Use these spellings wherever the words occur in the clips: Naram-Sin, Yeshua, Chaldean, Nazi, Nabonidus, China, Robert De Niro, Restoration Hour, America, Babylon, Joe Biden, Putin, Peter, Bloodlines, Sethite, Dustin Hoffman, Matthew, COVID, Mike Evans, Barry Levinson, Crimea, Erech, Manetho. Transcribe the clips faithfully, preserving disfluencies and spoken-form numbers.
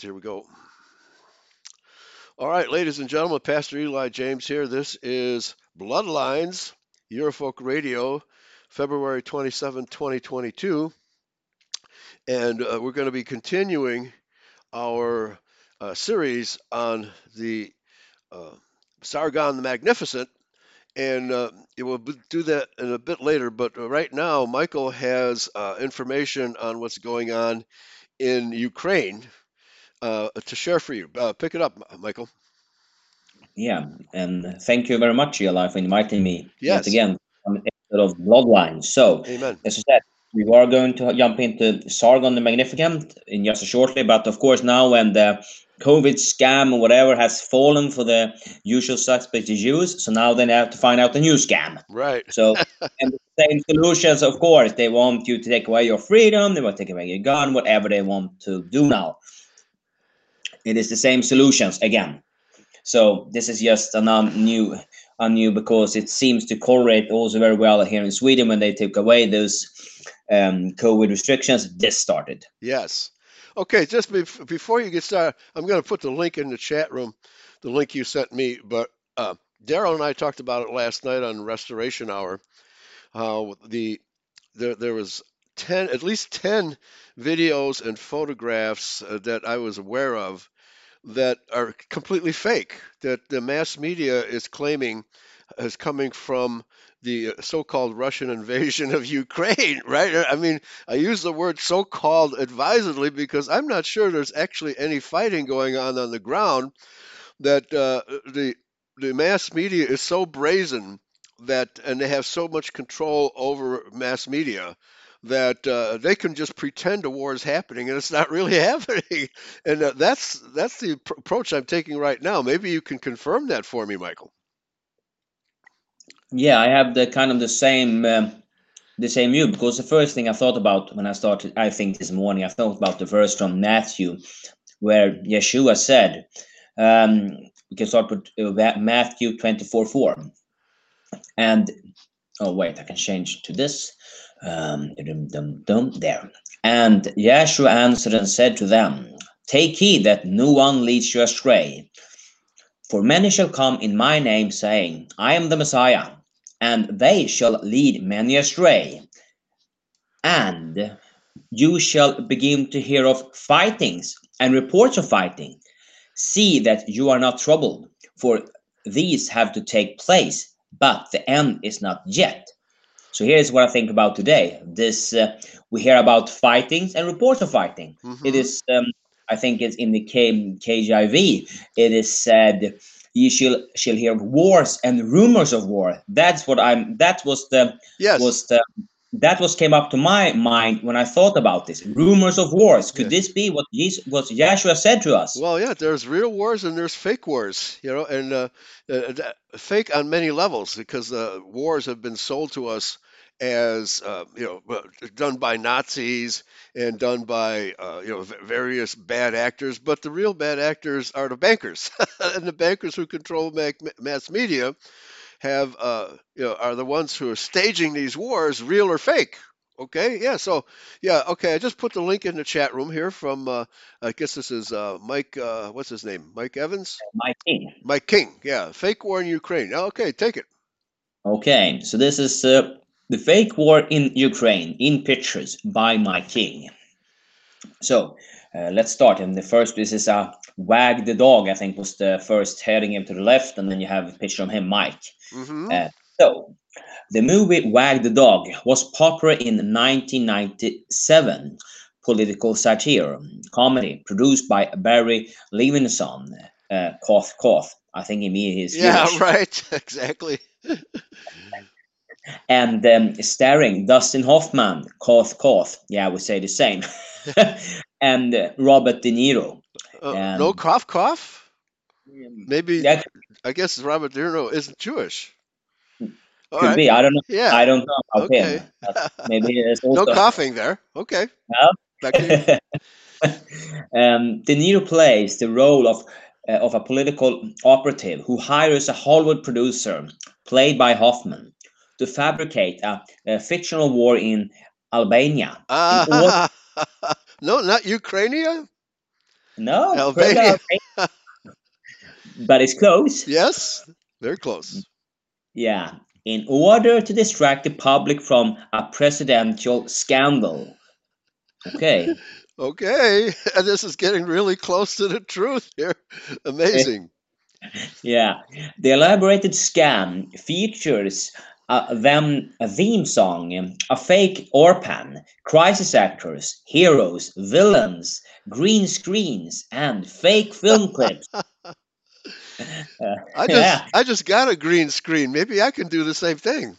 Here we go. All right, ladies and gentlemen, Pastor Eli James here. This is Bloodlines, Eurofolk Radio, February twenty-seventh, twenty twenty-two. And uh, we're going to be continuing our uh, series on the uh, Sargon the Magnificent. And uh, it will do that in a bit later. But right now, Michael has uh, information on what's going on in Ukraine. Uh, to share for you. Uh, pick it up, Michael. Yeah, and thank you very much, Eli, for inviting me. Yes. Once again, on an episode of Bloodline. So, amen. As I said, we are going to jump into Sargon the Magnificent in just shortly, but of course now when the COVID scam or whatever has fallen for the usual suspects, the Jews, so now they have to find out the new scam. Right. So, and the same solutions, of course, they want you to take away your freedom, they want to take away your gun, whatever they want to do now. It is the same solutions again. So this is just a new, a new because it seems to correlate also very well here in Sweden when they took away those um, COVID restrictions. This started. Yes. Okay. Just be before you get started, I'm going to put the link in the chat room, the link you sent me. But uh, Daryl and I talked about it last night on Restoration Hour. How the there there was ten, at least ten videos and photographs uh, that I was aware of that are completely fake, that the mass media is claiming is coming from the so-called Russian invasion of Ukraine, right? I mean, I use the word so-called advisedly because I'm not sure there's actually any fighting going on on the ground, that uh, the the mass media is so brazen that, and they have so much control over mass media, that uh, they can just pretend a war is happening and it's not really happening. And uh, that's that's the pr- approach I'm taking right now. Maybe you can confirm that for me, Michael. Yeah, I have the kind of the same um, the same view, because the first thing I thought about when I started, I think this morning, I thought about the verse from Matthew where Yeshua said, um, we can start with uh, Matthew twenty-four four. And, oh wait, I can change to this. Um, dum, dum, dum, there. And Yeshua answered and said to them, "Take heed that no one leads you astray. For many shall come in my name, saying, I am the Messiah, and they shall lead many astray. And you shall begin to hear of fightings and reports of fighting. See that you are not troubled, for these have to take place, but the end is not yet." So here's what I think about today. This uh, we hear about fightings and reports of fighting. Mm-hmm. It is, um, I think, it's in the K- KJV. It is said, "You shall shall hear of wars and rumors of war." That's what I'm. That was the. Yes. Was the that was came up to my mind when I thought about this. Rumors of wars. Could yes. this be what Jesus, what Yeshua said to us? Well, yeah. There's real wars and there's fake wars, you know, and uh, uh, fake on many levels, because uh, wars have been sold to us as uh, you know, done by Nazis and done by uh, you know, various bad actors, but the real bad actors are the bankers and the bankers who control mass media have uh, you know, are the ones who are staging these wars, real or fake. Okay, yeah. So yeah, okay. I just put the link in the chat room here from uh, I guess this is uh, Mike. Uh, what's his name? Mike Evans. Mike King. Mike King. Yeah, fake war in Ukraine. Okay, take it. Okay, so this is. Uh... The fake war in Ukraine in pictures by Mike King. So uh, let's start. And the first, this is a uh, Wag the Dog, I think, was the first heading him to the left. And then you have a picture of him, Mike. Mm-hmm. Uh, so the movie Wag the Dog was popular in nineteen ninety-seven. Political satire comedy produced by Barry Levinson. Uh, cough, cough. I think he means his. Yeah, Jewish. Right. Exactly. And um, starring Dustin Hoffman, cough, cough. Yeah, I would say the same. And uh, Robert De Niro. Uh, um, no, cough, cough? Maybe, that, I guess Robert De Niro isn't Jewish. All could right. be. I don't know. Yeah. I don't know about okay. him. Maybe also... No coughing there. Okay. No? Back to you. um, De Niro plays the role of, uh, of a political operative who hires a Hollywood producer, played by Hoffman, to fabricate a, a fictional war in Albania. Uh, in order- no, not Ukraine? No, Albania. Albania. But it's close. Yes, very close. Yeah. In order to distract the public from a presidential scandal. Okay. Okay. And this is getting really close to the truth here. Amazing. Yeah. The elaborated scam features uh, them a theme song, a fake Orpan, crisis actors, heroes, villains, green screens, and fake film clips. Uh, I just yeah. I just got a green screen. Maybe I can do the same thing.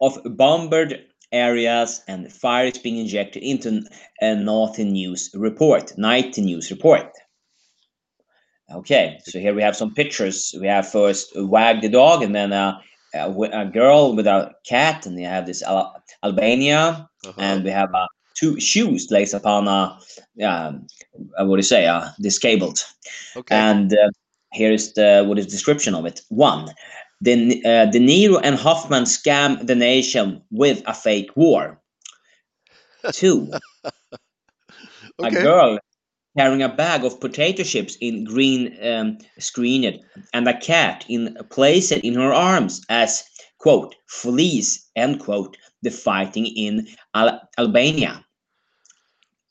Of bombered areas and fire is being injected into a Northern News report, Night News report. Okay, so here we have some pictures. We have first Wag the Dog, and then a, a, a girl with a cat, and you have this Al Albania, uh-huh. and we have a. Two shoes placed upon a, uh, what do you say, uh, this cabled. Okay. And uh, here is the what is the description of it. One, then uh, De Niro and Hoffman scam the nation with a fake war. Two, okay. A girl carrying a bag of potato chips in green um, screened, and a cat in placed in her arms as quote fleas end quote. The fighting in Al Albania.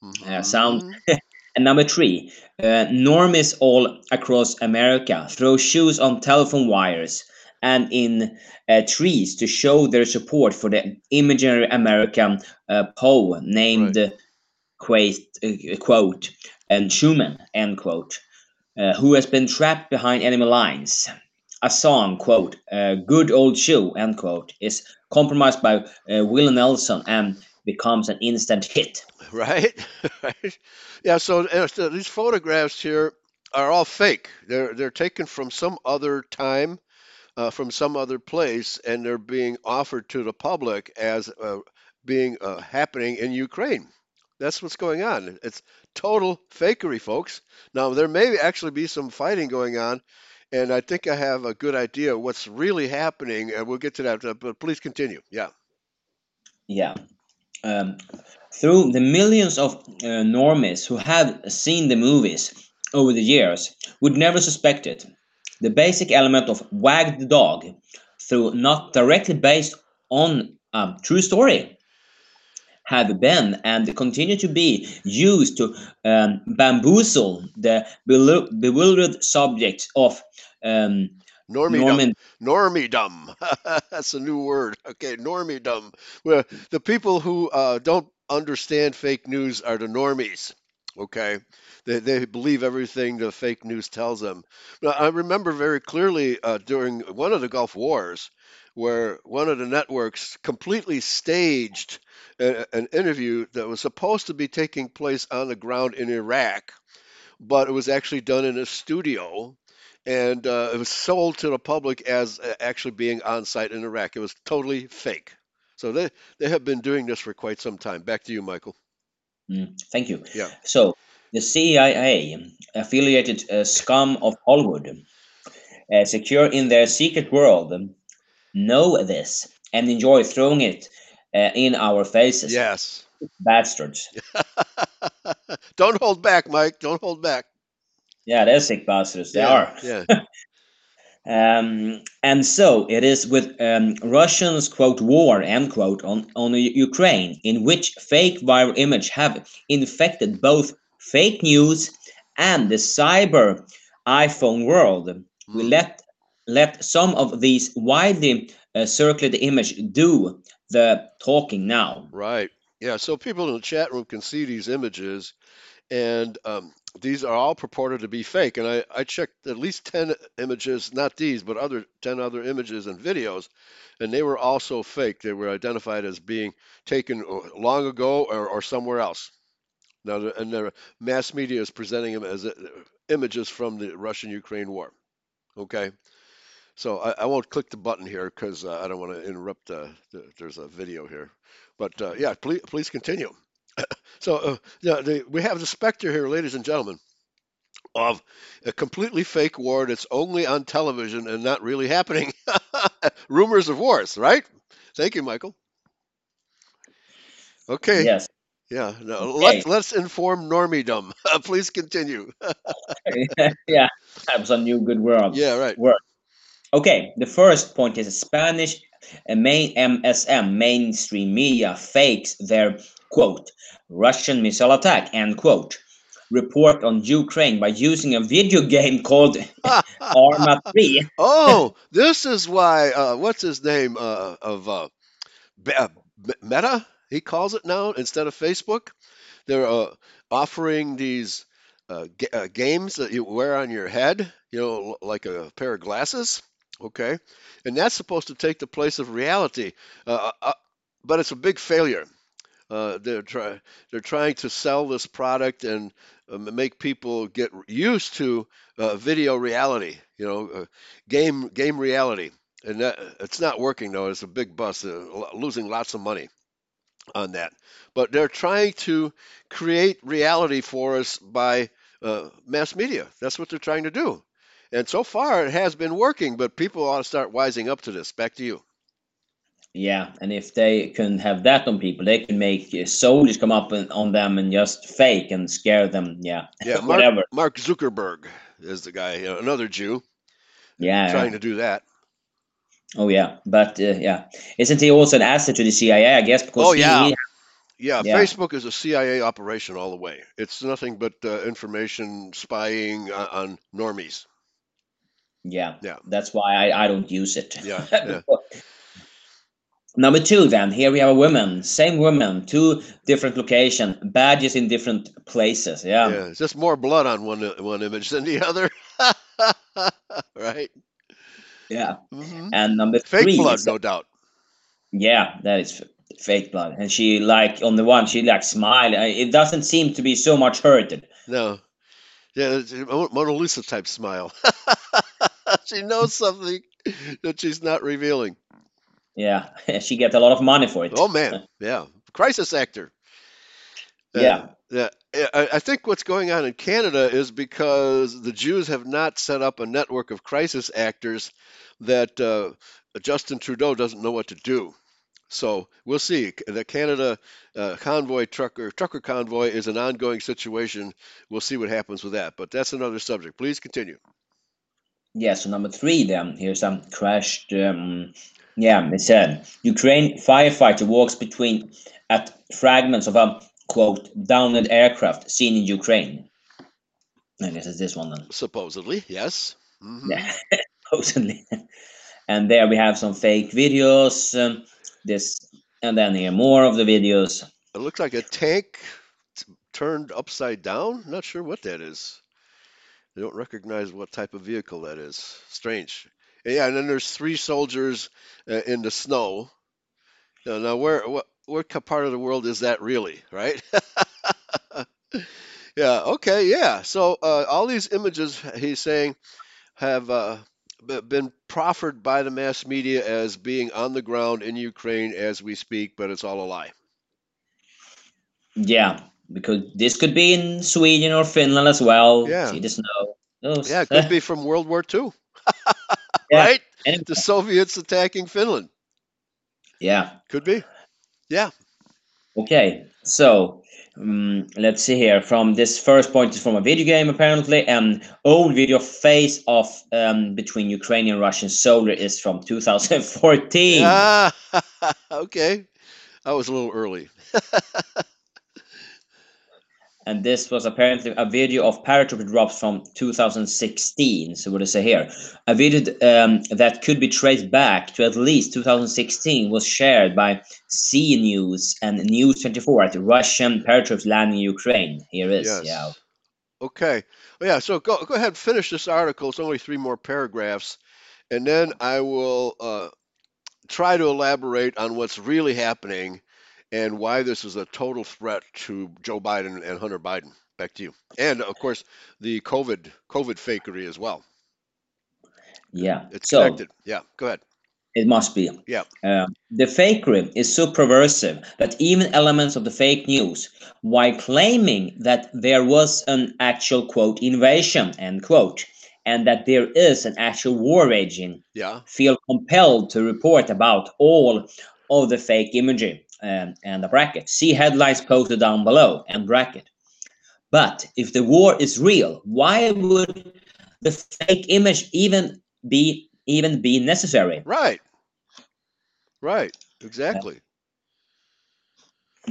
Mm-hmm. uh, sound and number three, uh, normies all across America throw shoes on telephone wires and in uh, trees to show their support for the imaginary American uh, Poe named right. quote, uh, quote and Schumann end quote, uh, who has been trapped behind enemy lines. A song quote uh, "Good Old Shoe" end quote is compromised by uh, Willie Nelson and becomes an instant hit. Right, right. Yeah. So, uh, so these photographs here are all fake. They're they're taken from some other time, uh, from some other place, and they're being offered to the public as uh, being uh, happening in Ukraine. That's what's going on. It's total fakery, folks. Now there may actually be some fighting going on. And I think I have a good idea of what's really happening, and we'll get to that, but please continue. Yeah. Yeah. Um, through the millions of uh, normies who have seen the movies over the years would never suspect it. The basic element of Wag the Dog, though not directly based on a true story, have been and continue to be used to um, bamboozle the bewildered subjects of um, normiedom. Normiedom. That's a new word. Okay, normiedom. Well, the people who uh, don't understand fake news are the normies. Okay, they, they believe everything the fake news tells them. Now, I remember very clearly uh, during one of the Gulf Wars, where one of the networks completely staged a, an interview that was supposed to be taking place on the ground in Iraq, but it was actually done in a studio, and uh, it was sold to the public as actually being on site in Iraq. It was totally fake. So they, they have been doing this for quite some time. Back to you, Michael. Mm, thank you. Yeah. So the C I A, affiliated uh, scum of Hollywood, uh, secure in their secret world, know this and enjoy throwing it uh, in our faces. Yes, bastards. Don't hold back, Mike. Don't hold back. Yeah, they're sick bastards. They yeah, are. Yeah. um, and so it is with um, Russians quote war end quote on on Ukraine, in which fake viral image have infected both fake news and the cyber iPhone world. Mm. We let. Let some of these widely uh, circulated image do the talking now. Right. Yeah. So people in the chat room can see these images, and um, these are all purported to be fake. And I, I checked at least ten images, not these, but other ten other images and videos, and they were also fake. They were identified as being taken long ago or, or somewhere else. Now, and the mass media is presenting them as uh, images from the Russian-Ukraine war. Okay. So I, I won't click the button here because uh, I don't want to interrupt. Uh, the, there's a video here, but uh, yeah, please, please continue. So uh, yeah, the, we have the specter here, ladies and gentlemen, of a completely fake war that's only on television and not really happening. Rumors of wars, right? Thank you, Michael. Okay. Yes. Yeah, no. Okay. Let's let's inform normiedom. Please continue. Yeah, that was a new good word. Yeah, right. Word. Okay, the first point is Spanish uh, main M S M, mainstream media, fakes their, quote, Russian missile attack, end quote, report on Ukraine by using a video game called Arma three. Oh, this is why, uh, what's his name uh, of uh, Meta, he calls it now, instead of Facebook? They're uh, offering these uh, g uh, games that you wear on your head, you know, like a pair of glasses. Okay, and that's supposed to take the place of reality, uh, uh, but it's a big failure. Uh, they're try they're trying to sell this product and um, make people get used to uh, video reality, you know, uh, game game reality, and that, it's not working though. It's a big bust, uh, losing lots of money on that. But they're trying to create reality for us by uh, mass media. That's what they're trying to do. And so far, it has been working, but people ought to start wising up to this. Back to you. Yeah, and if they can have that on people, they can make soldiers come up and, on them and just fake and scare them. Yeah, yeah. Mark, whatever. Mark Zuckerberg is the guy, you know, another Jew. Yeah, trying to do that. Oh yeah, but uh, yeah, isn't he also an asset to the C I A? I guess because oh yeah. He, Yeah, yeah, Facebook is a C I A operation all the way. It's nothing but uh, information spying on, on normies. Yeah, yeah, that's why I, I don't use it. Yeah, yeah. Number two, then, here we have a woman, same woman, two different locations, badges in different places. Yeah, yeah, it's just more blood on one one image than the other, right? Yeah, mm-hmm. And number fake three, fake blood, no doubt. Yeah, that is fake blood, and she like on the one she like smiled. It doesn't seem to be so much hurted. No, yeah, it's a Mona Lisa type smile. She knows something that she's not revealing. Yeah, she gets a lot of money for it. Oh man, yeah, crisis actor. Uh, yeah, yeah. I think what's going on in Canada is because the Jews have not set up a network of crisis actors that uh, Justin Trudeau doesn't know what to do. So we'll see. The Canada uh, convoy trucker trucker convoy is an ongoing situation. We'll see what happens with that. But that's another subject. Please continue. Yeah. So number three, then here's some crashed. Um, yeah, it said Ukraine firefighter walks between at fragments of a quote downed aircraft seen in Ukraine. I guess it's this one then. Supposedly, yes. Mm-hmm. Yeah, supposedly. And there we have some fake videos. Um, This and then here more of the videos. It looks like a tank turned upside down. Not sure what that is. They don't recognize what type of vehicle that is. Strange. And yeah, and then there's three soldiers uh, in the snow. Now, now where what what part of the world is that really? Right? Yeah. Okay. Yeah. So uh, all these images he's saying have. Uh, been proffered by the mass media as being on the ground in Ukraine as we speak, but it's all a lie. Yeah, because this could be in Sweden or Finland as well. Yeah, she just knows. Yeah, it could be from World War Two. Yeah. Right? Anyway. The Soviets attacking Finland. Yeah. Could be. Yeah. Okay, so um, let's see here. From this first point is from a video game apparently, and old video face off um, between Ukrainian and Russian soldier is from two thousand fourteen. Ah, okay, I was a little early. And this was apparently a video of paratrooper drops from two thousand sixteen. So what do I say here? A video um, that could be traced back to at least two thousand sixteen was shared by C News and News twenty-four at the Russian paratroopers landing in Ukraine. Here it is. Yes. Yeah. Okay. Well, yeah. So go go ahead and finish this article. It's only three more paragraphs, and then I will uh, try to elaborate on what's really happening and why this is a total threat to Joe Biden and Hunter Biden. Back to you. And of course, the COVID COVID fakery as well. Yeah, it's so connected. Yeah, go ahead. It must be. Yeah. Uh, the fakery is so pervasive that even elements of the fake news, while claiming that there was an actual quote invasion end quote, and that there is an actual war raging, yeah, feel compelled to report about all of the fake imagery and, and a bracket. See headlines posted down below and bracket. But if the war is real, why would the fake image even be even be necessary? Right. Right. Exactly. Uh,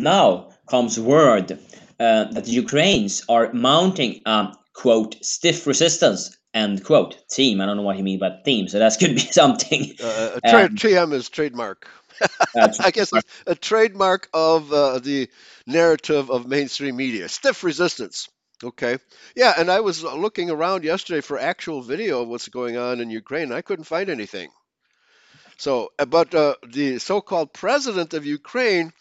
now comes word uh, that the Ukrainians are mounting um, quote stiff resistance. End quote. Team. I don't know what he means by team, so that could be something. Uh, tra- um, T M is trademark. That's I guess it's a trademark of uh, the narrative of mainstream media. Stiff resistance. Okay. Yeah, and I was looking around yesterday for actual video of what's going on in Ukraine. I couldn't find anything. So, but uh, the so-called president of Ukraine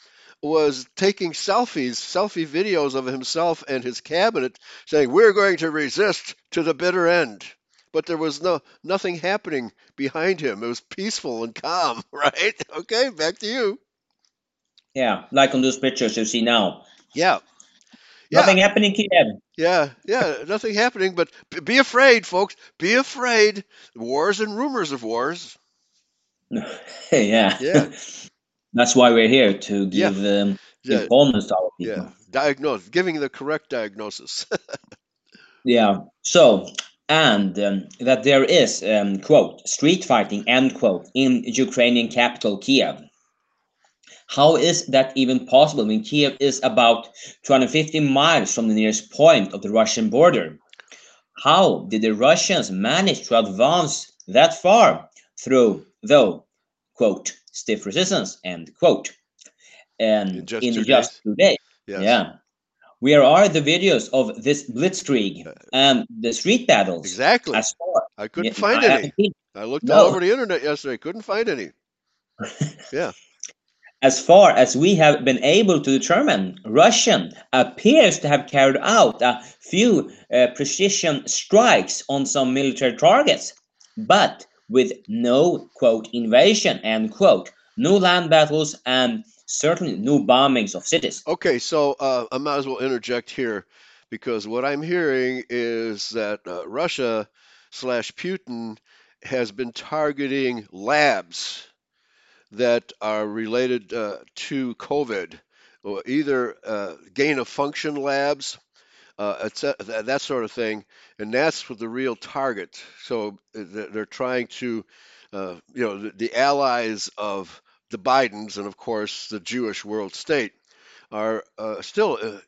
was taking selfies, selfie videos of himself and his cabinet, saying, "We're going to resist to the bitter end." But there was no nothing happening behind him. It was peaceful and calm, right? Okay, back to you. Yeah, like on those pictures you see now. Yeah. Nothing yeah. happening, Kiev. Yeah, yeah, nothing happening, but be afraid, folks. Be afraid. Wars and rumors of wars. yeah. Yeah. That's why we're here, to give yeah. um, yeah. informants to our people. Yeah. Diagnose, giving the correct diagnosis. yeah. So, and um, that there is, um, quote, street fighting, end quote, in Ukrainian capital Kiev. How is that even possible? I mean, Kiev is about two hundred fifty miles from the nearest point of the Russian border. How did the Russians manage to advance that far through, though, quote, stiff resistance, end quote, and in just, in two, just days. two days. Yes. Yeah. Where are the videos of this blitzkrieg and the street battles? Exactly. I, I couldn't yeah, find I, any. I, I looked no. all over the internet yesterday. Couldn't find any. Yeah. As far as we have been able to determine, Russia appears to have carried out a few uh, precision strikes on some military targets, but with no, quote, invasion, end quote, no land battles, and certainly no bombings of cities. Okay, so uh, I might as well interject here, because what I'm hearing is that uh, Russia slash Putin has been targeting labs that are related uh, to COVID, or either uh, gain-of-function labs, Uh, that sort of thing, and that's the real target. So they're trying to, uh, you know, the, the allies of the Bidens and, of course, the Jewish world state are uh, still uh,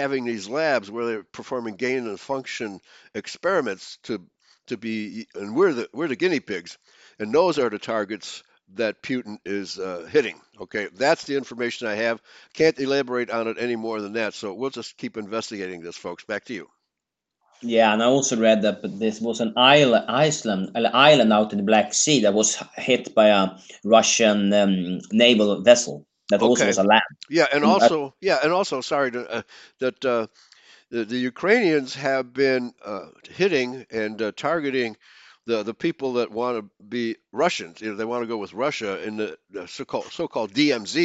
having these labs where they're performing gain and function experiments to to be, and we're the we're the guinea pigs, and those are the targets that Putin is uh, hitting. Okay, that's the information I have. Can't elaborate on it any more than that. So we'll just keep investigating this, folks. Back to you. Yeah, and I also read that this was an island, Iceland, an island out in the Black Sea that was hit by a Russian um, naval vessel. That okay. also was a land. Yeah, and also, yeah, and also, sorry to, uh, that uh, the, the Ukrainians have been uh, hitting and uh, targeting The, the people that want to be Russians, you know, they want to go with Russia in the, the so-called, so-called D M Z.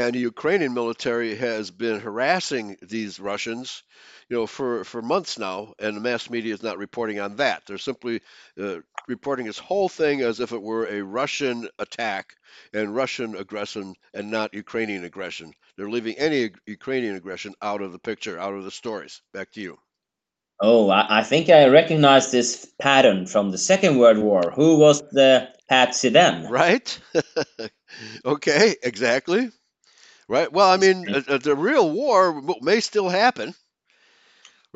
And the Ukrainian military has been harassing these Russians, you know, for, for months now, and the mass media is not reporting on that. They're simply uh, reporting this whole thing as if it were a Russian attack and Russian aggression and not Ukrainian aggression. They're leaving any Ukrainian aggression out of the picture, out of the stories. Back to you. Oh, I think I recognize this pattern from the Second World War. Who was the patsy then? Right. Okay, exactly. Right. Well, I mean, the real war may still happen,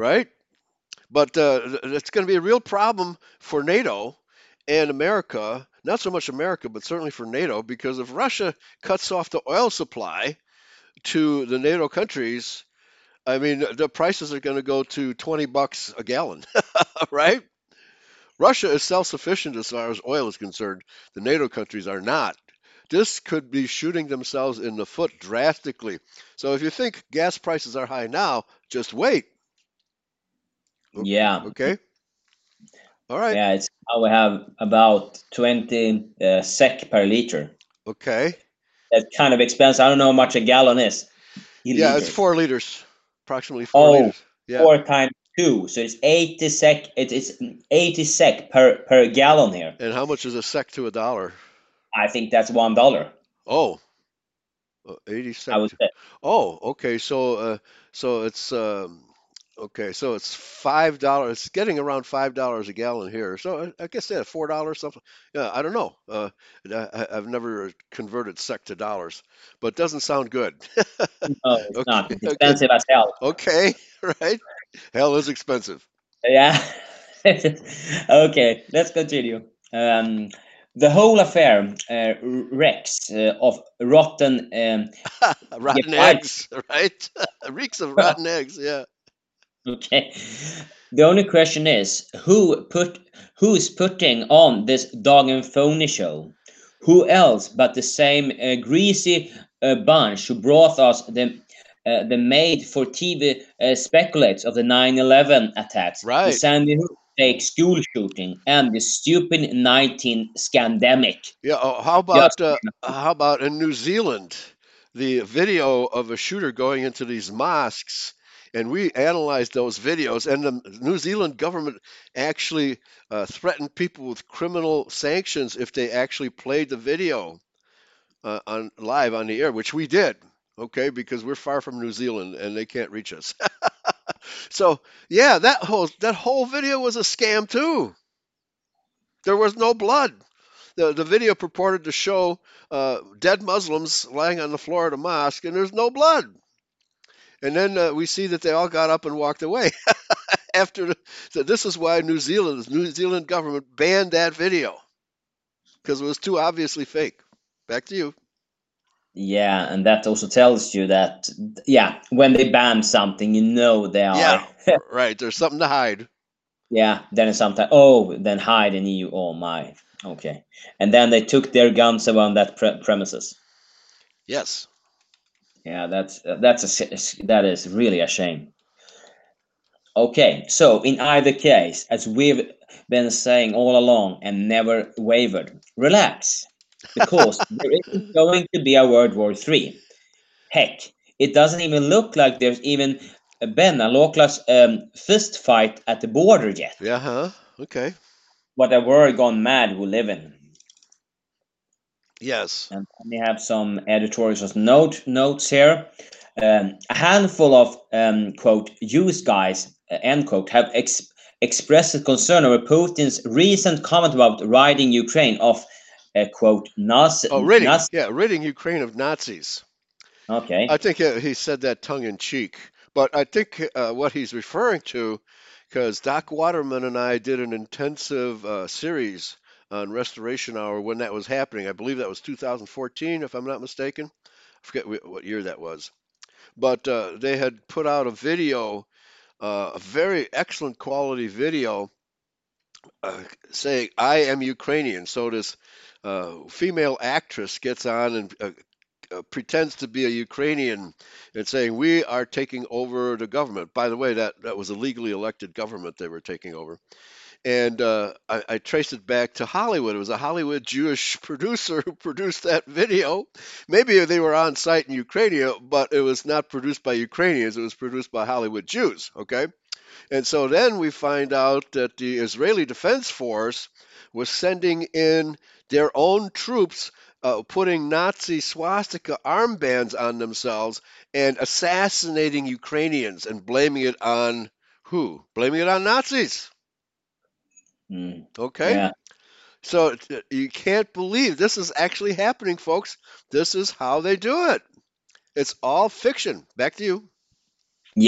right? But uh, it's going to be a real problem for NATO and America, not so much America, but certainly for NATO, because if Russia cuts off the oil supply to the NATO countries, I mean, the prices are going to go to twenty bucks a gallon, right? Russia is self-sufficient as far as oil is concerned. The NATO countries are not. This could be shooting themselves in the foot drastically. So if you think gas prices are high now, just wait. Yeah. Okay. All right. Yeah, it's now we have about twenty uh, sec per liter. Okay. That's kind of expensive. I don't know how much a gallon is. In yeah, liters. It's four liters. Approximately four oh, liters. Yeah. Four times two, so it's eighty sec. It is eighty sec per per gallon here. And how much is a sec to a dollar? I think that's one dollar. Oh, Uh, I was eighty-seven. there. Oh, okay. So, uh, so it's um, okay. So it's five dollars. It's getting around five dollars a gallon here. So I, I guess yeah, four dollars something. Yeah, I don't know. Uh, I, I've never converted S E C to dollars, but it doesn't sound good. No, it's okay, not. It's expensive okay. as hell. Okay, right. Hell is expensive. Yeah. Okay, let's continue. Um, the whole affair uh, reeks uh, of rotten um, rotten eggs, right? Reeks of rotten eggs, yeah. Okay. The only question is who put who's putting on this dog and phony show? Who else but the same uh, greasy uh, bunch who brought us the uh, the made-for-T V uh, speculates of the nine eleven attacks, right? The Sandy Hook fake school shooting and the stupid nineteen scandemic. Yeah. Oh, how about Just, uh, how about in New Zealand, the video of a shooter going into these mosques, and we analyzed those videos, and the New Zealand government actually uh, threatened people with criminal sanctions if they actually played the video uh, on live on the air, which we did. Okay, because we're far from New Zealand and they can't reach us. So yeah, that whole that whole video was a scam too. There was no blood. The the video purported to show uh, dead Muslims lying on the floor of the mosque, and there's no blood. And then uh, we see that they all got up and walked away. After the, so this is why New Zealand the New Zealand government banned that video, because it was too obviously fake. Back to you. Yeah, and that also tells you that, yeah, when they ban something, you know they are. Yeah, right. There's something to hide. Yeah, then it's something, oh, then hide in E U, oh my. Okay. And then they took their guns around that pre premises. Yes. Yeah, that's, uh, that's a, that is really a shame. Okay, so in either case, as we've been saying all along and never wavered, relax. Because there isn't going to be a World War Three. Heck, it doesn't even look like there's even been a low-class um, fist fight at the border yet. Yeah, huh? Okay. What a world gone mad we live in. Yes. And we have some editorial note, notes here. Um, a handful of, um, quote, used guys, end quote, have ex expressed concern over Putin's recent comment about ridding Ukraine of Uh, quote, Nazi. Oh, ridding, Nazi. yeah, ridding Ukraine of Nazis. Okay. I think uh, he said that tongue in cheek, but I think uh, what he's referring to, because Doc Waterman and I did an intensive uh, series on Restoration Hour when that was happening. I believe that was two thousand fourteen, if I'm not mistaken. I forget what year that was. But uh, they had put out a video, uh, a very excellent quality video, uh, saying, I am Ukrainian. So this Uh, female actress gets on and uh, uh, pretends to be a Ukrainian and saying, we are taking over the government. By the way, that, that was a legally elected government they were taking over. And uh, I, I traced it back to Hollywood. It was a Hollywood Jewish producer who produced that video. Maybe they were on site in Ukraine, but it was not produced by Ukrainians. It was produced by Hollywood Jews, okay? And so then we find out that the Israeli Defense Force was sending in their own troops, uh, putting Nazi swastika armbands on themselves and assassinating Ukrainians and blaming it on who? Blaming it on Nazis. Mm. Okay. Yeah. So you can't believe this is actually happening, folks. This is how they do it. It's all fiction. Back to you.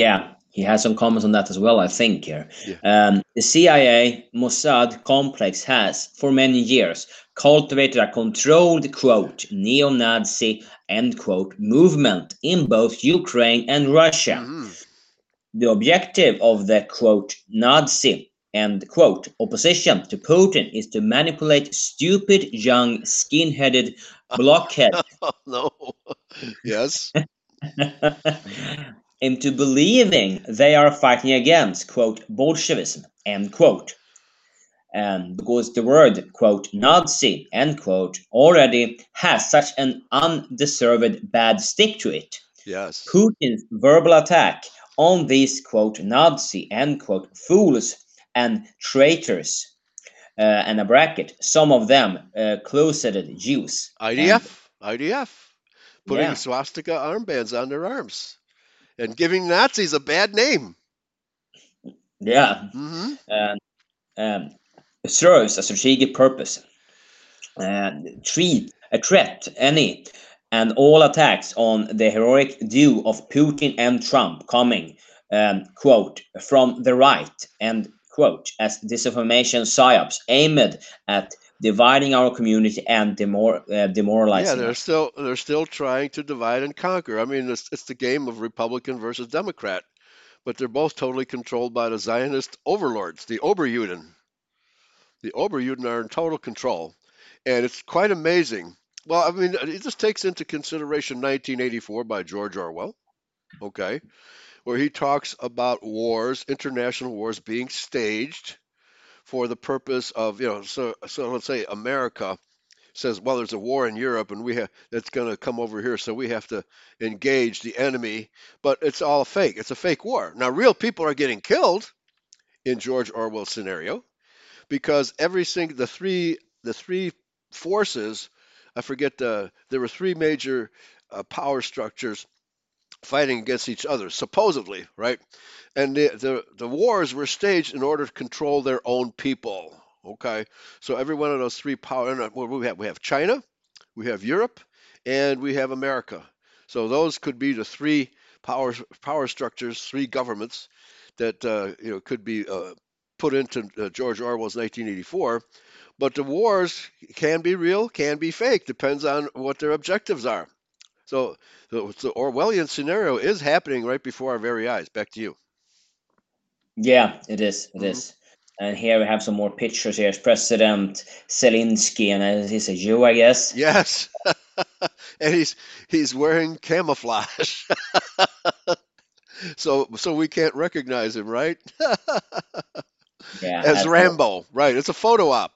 Yeah. He has some comments on that as well, I think, here. Yeah. Um, the C I A Mossad complex has, for many years, cultivated a controlled, quote, neo-Nazi, end quote, movement in both Ukraine and Russia. Mm-hmm. The objective of the, quote, Nazi, end quote, opposition to Putin is to manipulate stupid, young, skin-headed blockheads. Oh, no. Yes. Into believing they are fighting against, quote, Bolshevism, end quote. Um, because the word, quote, Nazi, end quote, already has such an undeserved bad stick to it. Yes. Putin's verbal attack on these, quote, Nazi, end quote, fools and traitors, uh, and a bracket, some of them uh, closeted Jews. I D F, and, I D F. putting yeah. swastika armbands on their arms and giving Nazis a bad name. Yeah. Mm-hmm. And um, it serves a strategic purpose. And treat a threat, any and all attacks on the heroic duo of Putin and Trump coming, um, quote, from the right, end quote, as disinformation psyops aimed at dividing our community and demor- uh, demoralizing. Yeah, they're still they're still trying to divide and conquer. I mean, it's, it's the game of Republican versus Democrat, but they're both totally controlled by the Zionist overlords, the Oberjuden. The Oberjuden are in total control, and it's quite amazing. Well, I mean, it just takes into consideration nineteen eighty-four by George Orwell, okay, where he talks about wars, international wars being staged for the purpose of, you know, so so let's say America says, well, there's a war in Europe and we have that's going to come over here, so we have to engage the enemy, but it's all a fake. It's a fake war. Now, real people are getting killed in George Orwell's scenario because every single the three the three forces, I forget, the, there were three major uh, power structures fighting against each other, supposedly, right? And the, the, the wars were staged in order to control their own people, okay? So every one of those three power, well, we have, we have China, we have Europe, and we have America. So those could be the three power, power structures, three governments that uh, you know could be uh, put into uh, George Orwell's nineteen eighty-four. But the wars can be real, can be fake, depends on what their objectives are. So the so Orwellian scenario is happening right before our very eyes. Back to you. Yeah, it is. It mm-hmm. is. And here we have some more pictures. Here's President Zelensky, and he's a Jew, I guess. Yes. And he's he's wearing camouflage. so so we can't recognize him, right? Yeah. As Rambo, cool. Right. It's a photo op.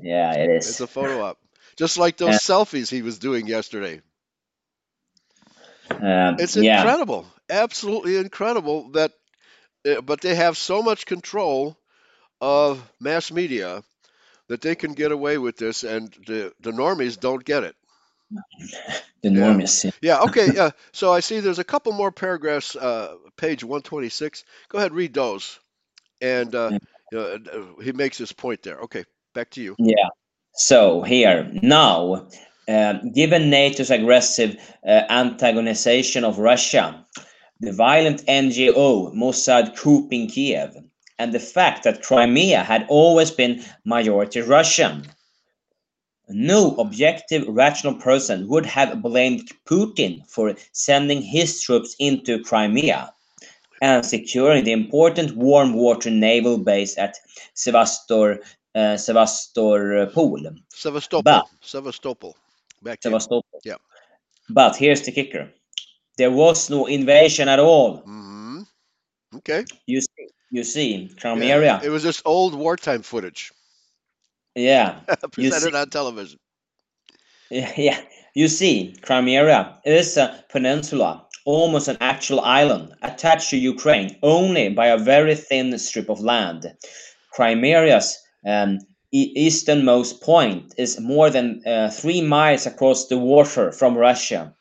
Yeah, it is. It's a photo op. Just like those uh, selfies he was doing yesterday. Uh, it's incredible. Yeah. Absolutely incredible that, but they have so much control of mass media that they can get away with this, and the, the normies don't get it. The normies. Yeah, yeah okay. Yeah. So I see there's a couple more paragraphs, uh, page one twenty-six. Go ahead, read those. And uh, you know, he makes his point there. Okay. Back to you. Yeah. So here now, um, given NATO's aggressive uh, antagonization of Russia, the violent N G O Mossad coup in Kiev, and the fact that Crimea had always been majority Russian, no objective, rational person would have blamed Putin for sending his troops into Crimea and securing the important warm water naval base at Sevastopol. Uh, Sevastopol. Sevastopol. But, Sevastopol. Back Sevastopol. Yeah. But here's the kicker: there was no invasion at all. Mm-hmm. Okay. You see, you see, Crimea. Yeah, it was just old wartime footage. Yeah. Presented on television. Yeah, yeah. You see, Crimea is a peninsula, almost an actual island, attached to Ukraine only by a very thin strip of land. Crimea's Um, easternmost point is more than uh, three miles across the water from Russia.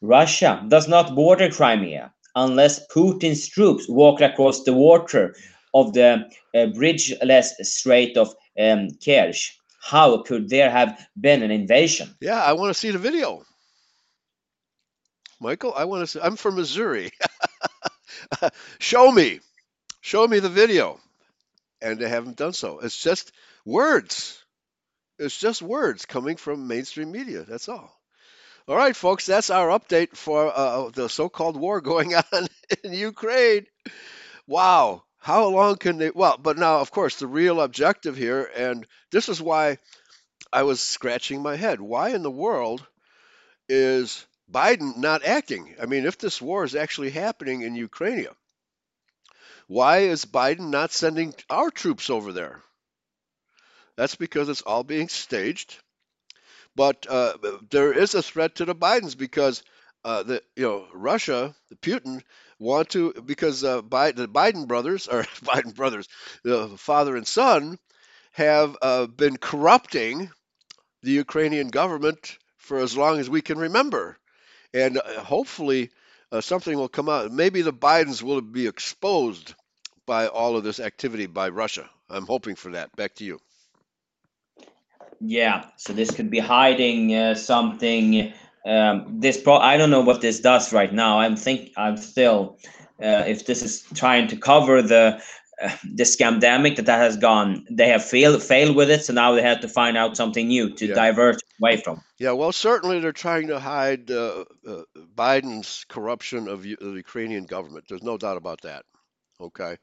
Russia does not border Crimea unless Putin's troops walk across the water of the uh, bridgeless Strait of um, Kerch. How could there have been an invasion? Yeah, I want to see the video. Michael, I want to see. I'm from Missouri. Show me. Show me the video. And they haven't done so. It's just words. It's just words coming from mainstream media. That's all. All right, folks, that's our update for uh, the so-called war going on in Ukraine. Wow. How long can they? Well, but now, of course, the real objective here, and this is why I was scratching my head. Why in the world is Biden not acting? I mean, if this war is actually happening in Ukraine, why is Biden not sending our troops over there? That's because it's all being staged. But uh, there is a threat to the Bidens because uh, the you know Russia, the Putin want to because uh, Biden, the Biden brothers or Biden brothers, the father and son, have uh, been corrupting the Ukrainian government for as long as we can remember. and hopefully uh, something will come out. Maybe the Bidens will be exposed by all of this activity by Russia. I'm hoping for that. Back to you. Yeah, so this could be hiding uh, something. Um, this pro I don't know what this does right now. I'm think I'm still uh, if this is trying to cover the uh, the scamdemic that that has gone. They have failed failed with it, so now they have to find out something new to yeah. divert away from. Yeah, well, certainly they're trying to hide uh, uh, Biden's corruption of the Ukrainian government. There's no doubt about that. Okay.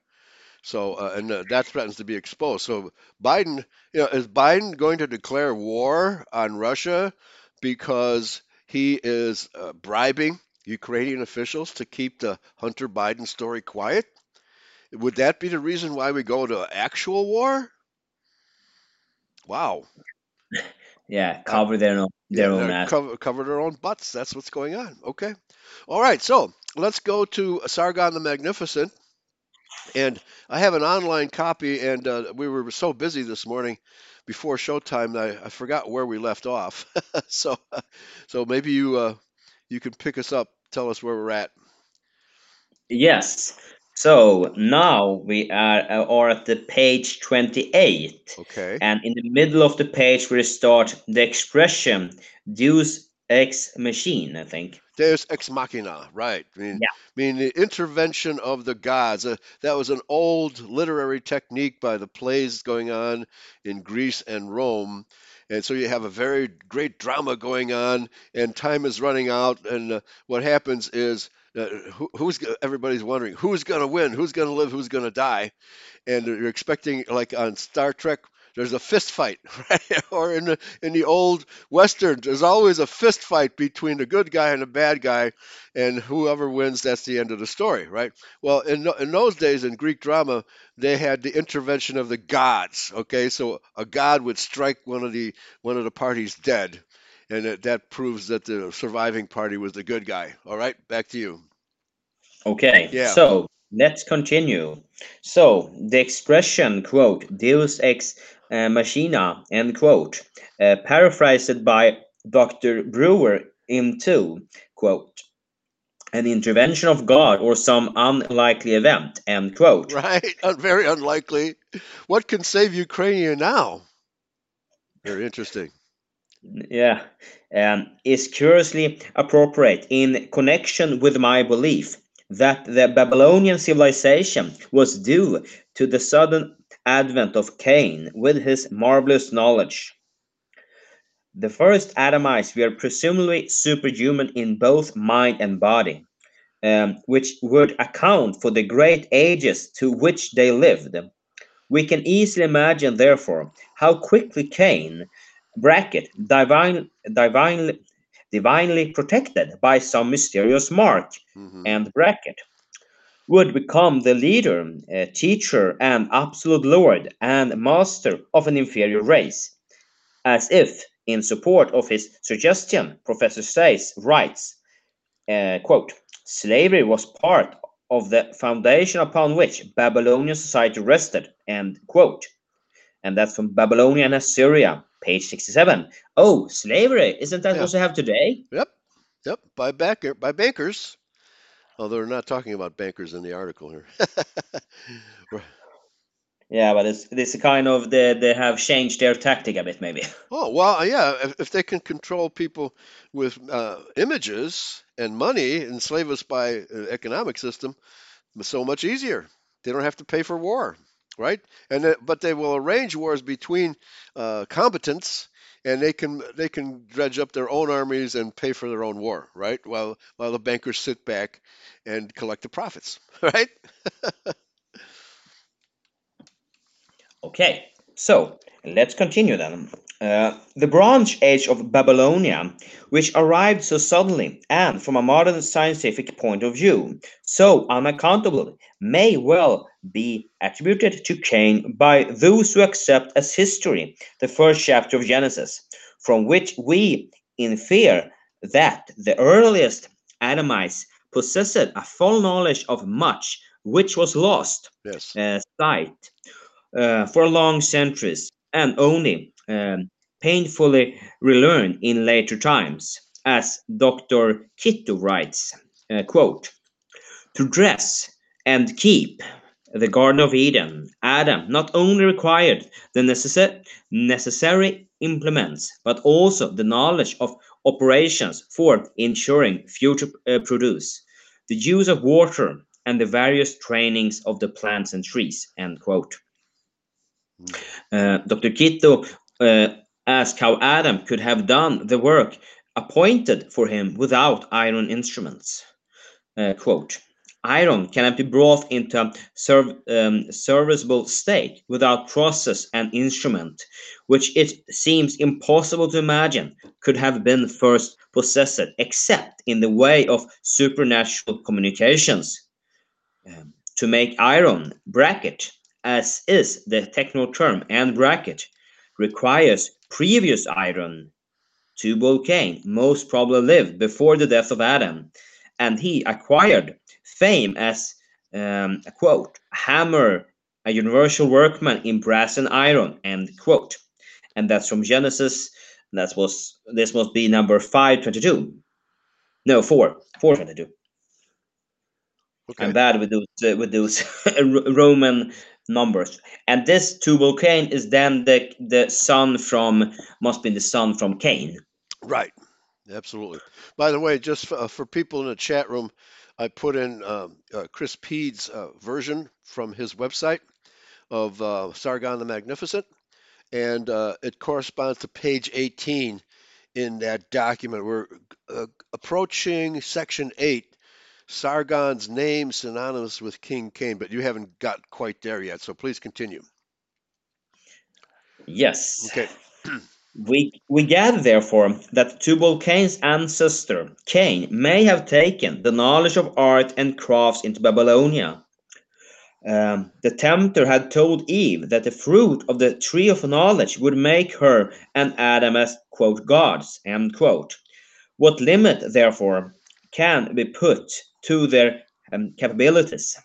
So, uh, and uh, that threatens to be exposed. So Biden, you know, is Biden going to declare war on Russia because he is uh, bribing Ukrainian officials to keep the Hunter Biden story quiet? Would that be the reason why we go to actual war? Wow. Yeah, cover their own, their yeah, own ass. Cover, cover their own butts. That's what's going on. Okay. All right. So let's go to Sargon the Magnificent. And I have an online copy, and uh, we were so busy this morning before showtime that I, I forgot where we left off. so, so maybe you uh, you can pick us up, tell us where we're at. Yes. So now we are, are at the page twenty-eight. Okay. And in the middle of the page, we start the expression "Deus ex machina," I think. Deus ex machina, right? I mean, yeah. I mean the intervention of the gods. Uh, that was an old literary technique by the plays going on in Greece and Rome, and so you have a very great drama going on, and time is running out, and uh, what happens is uh, who, who's everybody's wondering who's going to win, who's going to live, who's going to die, and you're expecting, like on Star Trek, there's a fist fight, right? Or in the, in the old Western, there's always a fist fight between the good guy and the bad guy, and whoever wins, that's the end of the story, right? Well, in, in those days in Greek drama, they had the intervention of the gods, okay? So a god would strike one of the, one of the parties dead, and that, that proves that the surviving party was the good guy. All right, back to you. Okay, yeah. So let's continue. So the expression, quote, Deus ex Uh, machina, end quote, uh, paraphrased by Doctor Brewer into, quote, an intervention of God or some unlikely event, end quote. Right, very unlikely. What can save Ukraine now? Very interesting. Yeah, um, is curiously appropriate in connection with my belief that the Babylonian civilization was due to the sudden advent of Cain with his marvelous knowledge. The first Adamites were presumably superhuman in both mind and body, um, which would account for the great ages to which they lived. We can easily imagine, therefore, how quickly Cain, bracket, divine, divinely, divinely protected by some mysterious mark, mm-hmm. and bracket, would become the leader, uh, teacher, and absolute lord and master of an inferior race. As if, in support of his suggestion, Professor Sayce writes, uh, quote, slavery was part of the foundation upon which Babylonian society rested, end quote. And that's from Babylonia and Assyria, page sixty-seven. Oh, slavery, isn't that yeah. what we have today? Yep, yep, by, backer, by bankers. Although we're not talking about bankers in the article here. Yeah, but it's this kind of they they have changed their tactic a bit, maybe. Oh well, yeah. If, if they can control people with uh, images and money, enslave us by an economic system, it's so much easier. They don't have to pay for war, right? And that, but they will arrange wars between uh, combatants. And they can they can dredge up their own armies and pay for their own war, right? While while the bankers sit back and collect the profits, right? Okay, so let's continue then. Uh, the Bronze Age of Babylonia, which arrived so suddenly and from a modern scientific point of view, so unaccountable, may well be attributed to Cain by those who accept as history the first chapter of Genesis, from which we infer that the earliest Adamites possessed a full knowledge of much which was lost yes. uh, sight uh, for long centuries and only Um, painfully relearned in later times, as Doctor Kittu writes, uh, quote, "To dress and keep the Garden of Eden, Adam not only required the necess- necessary implements, but also the knowledge of operations for ensuring future uh, produce, the use of water, and the various trainings of the plants and trees," end quote. Uh, Doctor Kittu uh, asked how Adam could have done the work appointed for him without iron instruments. Uh, quote, "Iron cannot be brought into serv- um, serviceable state without process and instrument, which it seems impossible to imagine could have been first possessed except in the way of supernatural communications. Um, to make iron, bracket, as is the technical term, and bracket, requires previous iron. Tubal Cain most probably lived before the death of Adam, and he acquired fame as um, a quote, hammer, a universal workman in brass and iron," end quote. And that's from Genesis. That was this must be number five twenty-two. No, four four twenty-two. Okay. I'm bad with those uh, with those Roman numbers. And this Tubal Cain is then the the son from must be the son from Cain. Right. Absolutely. By the way, just for, uh, for people in the chat room, I put in um, uh, Chris Pede's uh, version from his website of uh, Sargon the Magnificent, and uh, it corresponds to page eighteen in that document. We're uh, approaching section eight, Sargon's name synonymous with King Cain, but you haven't got quite there yet, so please continue. Yes. Okay. We we gather, therefore, that Tubal Cain's ancestor, Cain, may have taken the knowledge of art and crafts into Babylonia. Um, the tempter had told Eve that the fruit of the tree of knowledge would make her and Adam as, quote, gods, end quote. What limit, therefore, can be put to their um, capabilities?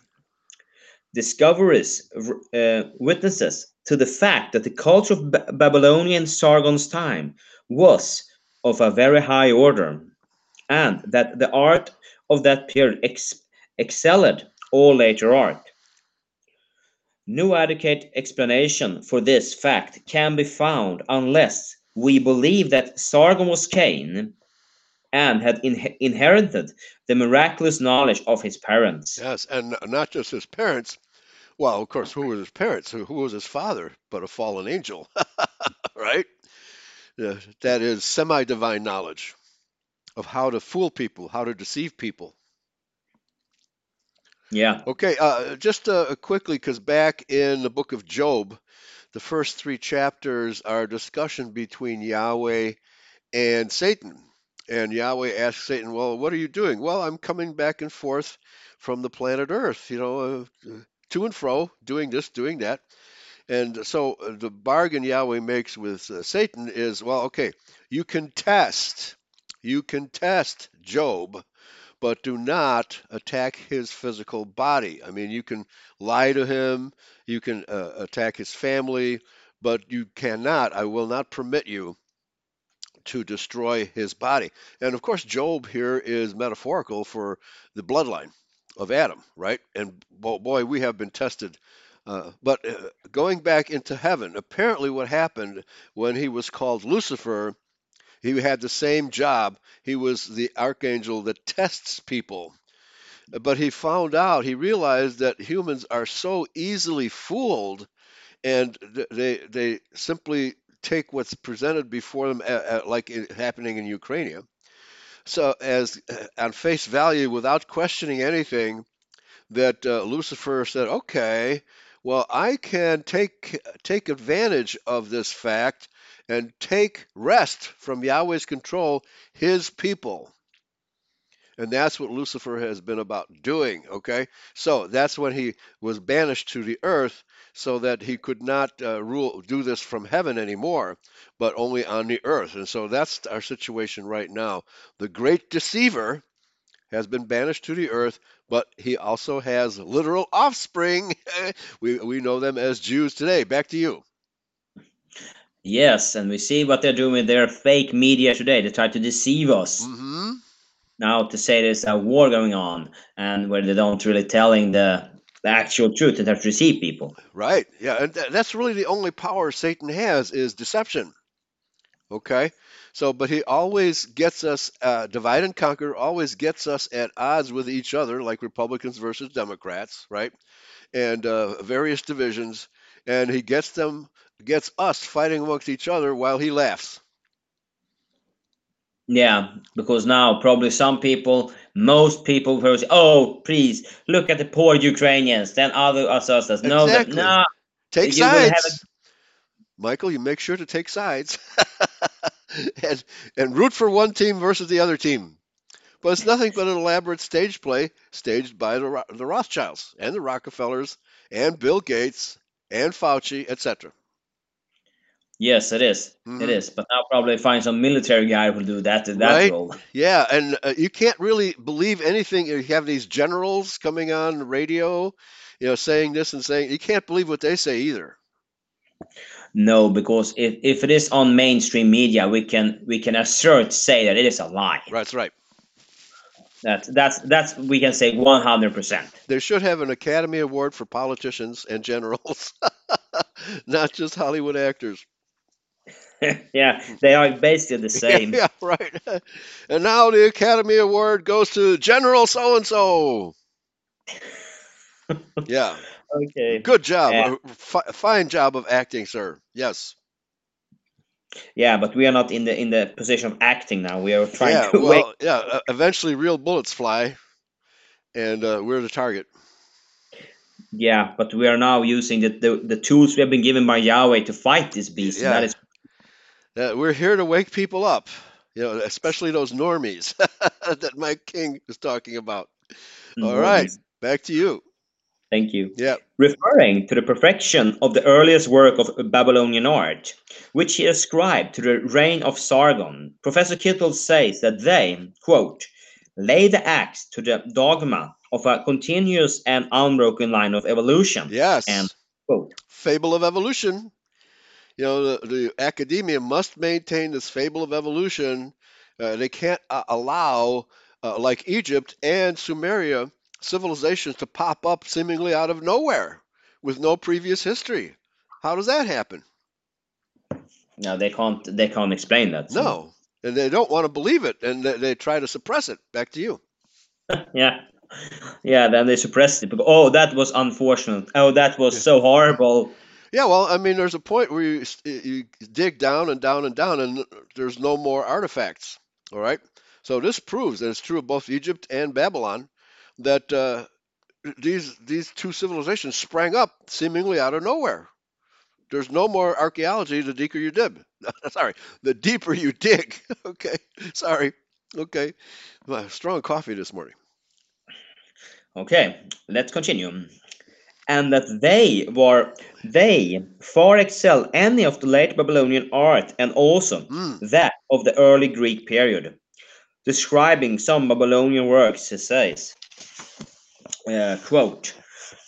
Discoveries, uh, witnesses to the fact that the culture of ba- Babylonian Sargon's time was of a very high order, and that the art of that period ex- excelled all later art. No adequate explanation for this fact can be found unless we believe that Sargon was Cain and had in- inherited the miraculous knowledge of his parents. Yes, and not just his parents. Well, of course, who were his parents? Who, who was his father but a fallen angel, right? Yeah, that is semi-divine knowledge of how to fool people, how to deceive people. Yeah. Okay, uh, just uh, quickly, because back in the book of Job, the first three chapters are a discussion between Yahweh and Satan. And Yahweh asks Satan, well, what are you doing? Well, I'm coming back and forth from the planet Earth, you know, uh, to and fro, doing this, doing that. And so the bargain Yahweh makes with uh, Satan is, well, okay, you can test, you can test Job, but do not attack his physical body. I mean, you can lie to him, you can uh, attack his family, but you cannot, I will not permit you to destroy his body. And of course, Job here is metaphorical for the bloodline of Adam, right? And boy, we have been tested. Uh, but uh, going back into heaven, apparently what happened when he was called Lucifer, he had the same job. He was the archangel that tests people. But he found out, he realized that humans are so easily fooled, and they they simply take what's presented before them, uh, uh, like it happening in Ukraine. So as uh, on face value, without questioning anything, that uh, Lucifer said, okay, well, I can take take advantage of this fact and take rest from Yahweh's control, his people. And that's what Lucifer has been about doing, okay? So that's when he was banished to the earth, so that he could not uh, rule, do this from heaven anymore, but only on the earth. And so that's our situation right now. The great deceiver has been banished to the earth, but he also has literal offspring. we we know them as Jews today. Back to you. Yes, and we see what they're doing with their fake media today. They try to deceive us. Mm-hmm. Now to say there's a war going on, and where they don't really telling the, the actual truth, they have to deceive people. Right. Yeah, and th- that's really the only power Satan has is deception. Okay. So, but he always gets us, uh, divide and conquer, always gets us at odds with each other, like Republicans versus Democrats, right? And uh, various divisions. And he gets them, gets us fighting amongst each other while he laughs. Yeah, because now probably some people, most people, will say, oh, please, look at the poor Ukrainians. Then other us, us, us. No, exactly. that, no. Take sides. A- Michael, you make sure to take sides. And, and root for one team versus the other team. But it's nothing but an elaborate stage play staged by the, the Rothschilds and the Rockefellers and Bill Gates and Fauci, et cetera. Yes, it is. Mm-hmm. It is. But I'll probably find some military guy who will do that to that right? role. Yeah, and uh, you can't really believe anything. You have these generals coming on the radio, you know, saying this and saying, you can't believe what they say either. No, because if, if it is on mainstream media, we can we can assert say that it is a lie. That's right. That's that's that's we can say one hundred percent. They should have an Academy Award for politicians and generals, not just Hollywood actors. Yeah, they are basically the same. Yeah, yeah, right. And now the Academy Award goes to General so and so. Yeah. Okay. Good job. Yeah. F- fine job of acting, sir. Yes. Yeah, but we are not in the in the position of acting now. We are trying yeah, to well, wait. Yeah, uh, eventually real bullets fly, and uh, we're the target. Yeah, but we are now using the, the, the tools we have been given by Yahweh to fight this beast. Yeah. And that is... uh, we're here to wake people up, you know, especially those normies that Mike King was talking about. All mm-hmm. right, back to you. Thank you. Yeah. Referring to the perfection of the earliest work of Babylonian art, which he ascribed to the reign of Sargon, Professor Kittel says that they, quote, lay the axe to the dogma of a continuous and unbroken line of evolution. Yes. And quote. Fable of evolution. You know, the, the academia must maintain this fable of evolution. Uh, they can't uh, allow, uh, like Egypt and Sumeria, civilizations to pop up seemingly out of nowhere with no previous history. How does that happen? No, they can't. They can't explain that. So. No, and they don't want to believe it, and they, they try to suppress it. Back to you. Yeah, yeah. Then they suppressed it. Because, oh, that was unfortunate. Oh, that was so horrible. Yeah. Well, I mean, there's a point where you, you dig down and down and down, and there's no more artifacts. All right. So this proves that it's true of both Egypt and Babylon. That uh, these these two civilizations sprang up seemingly out of nowhere. There's no more archaeology the deeper you dig. Sorry, the deeper you dig. Okay, sorry. Okay, well, strong coffee this morning. Okay, let's continue. And that they were they far excel any of the late Babylonian art and also mm. that of the early Greek period. Describing some Babylonian works, he says. Uh, quote,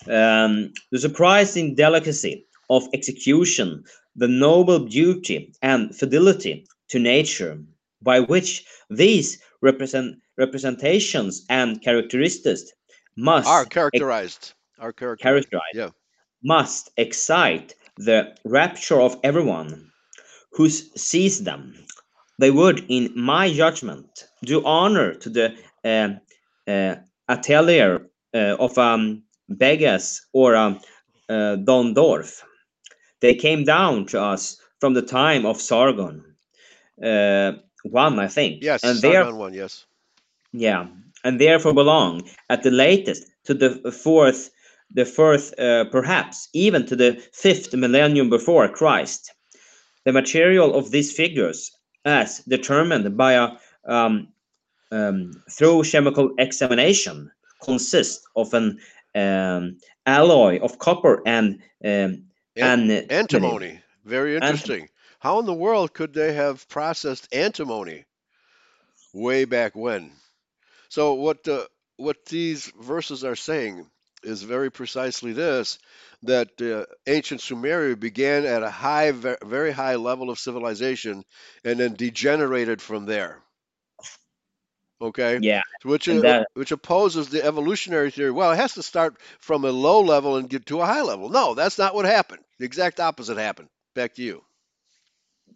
um, the surprising delicacy of execution, the noble beauty and fidelity to nature, by which these represent representations and characteristics must are characterized, ex- are characterized, characterized yeah. must excite the rapture of everyone who sees them. They would, in my judgment, do honor to the uh, uh, atelier Uh, of um, Begas or um, uh, Dondorf. They came down to us from the time of Sargon uh, one, I think. Yes, and Sargon one, yes. Yeah, and therefore belong at the latest to the fourth, the fourth, uh, perhaps even to the fifth millennium before Christ. The material of these figures, as determined by a um, um, through chemical examination, consists of an um, alloy of copper and um, An- and antimony. Very interesting. Antim- How in the world could they have processed antimony way back when? So what uh, what these verses are saying is very precisely this, that uh, ancient Sumeria began at a high, very high level of civilization and then degenerated from there. Okay. Yeah. Which is, that, which opposes the evolutionary theory. Well, it has to start from a low level and get to a high level. No, that's not what happened. The exact opposite happened. Back to you.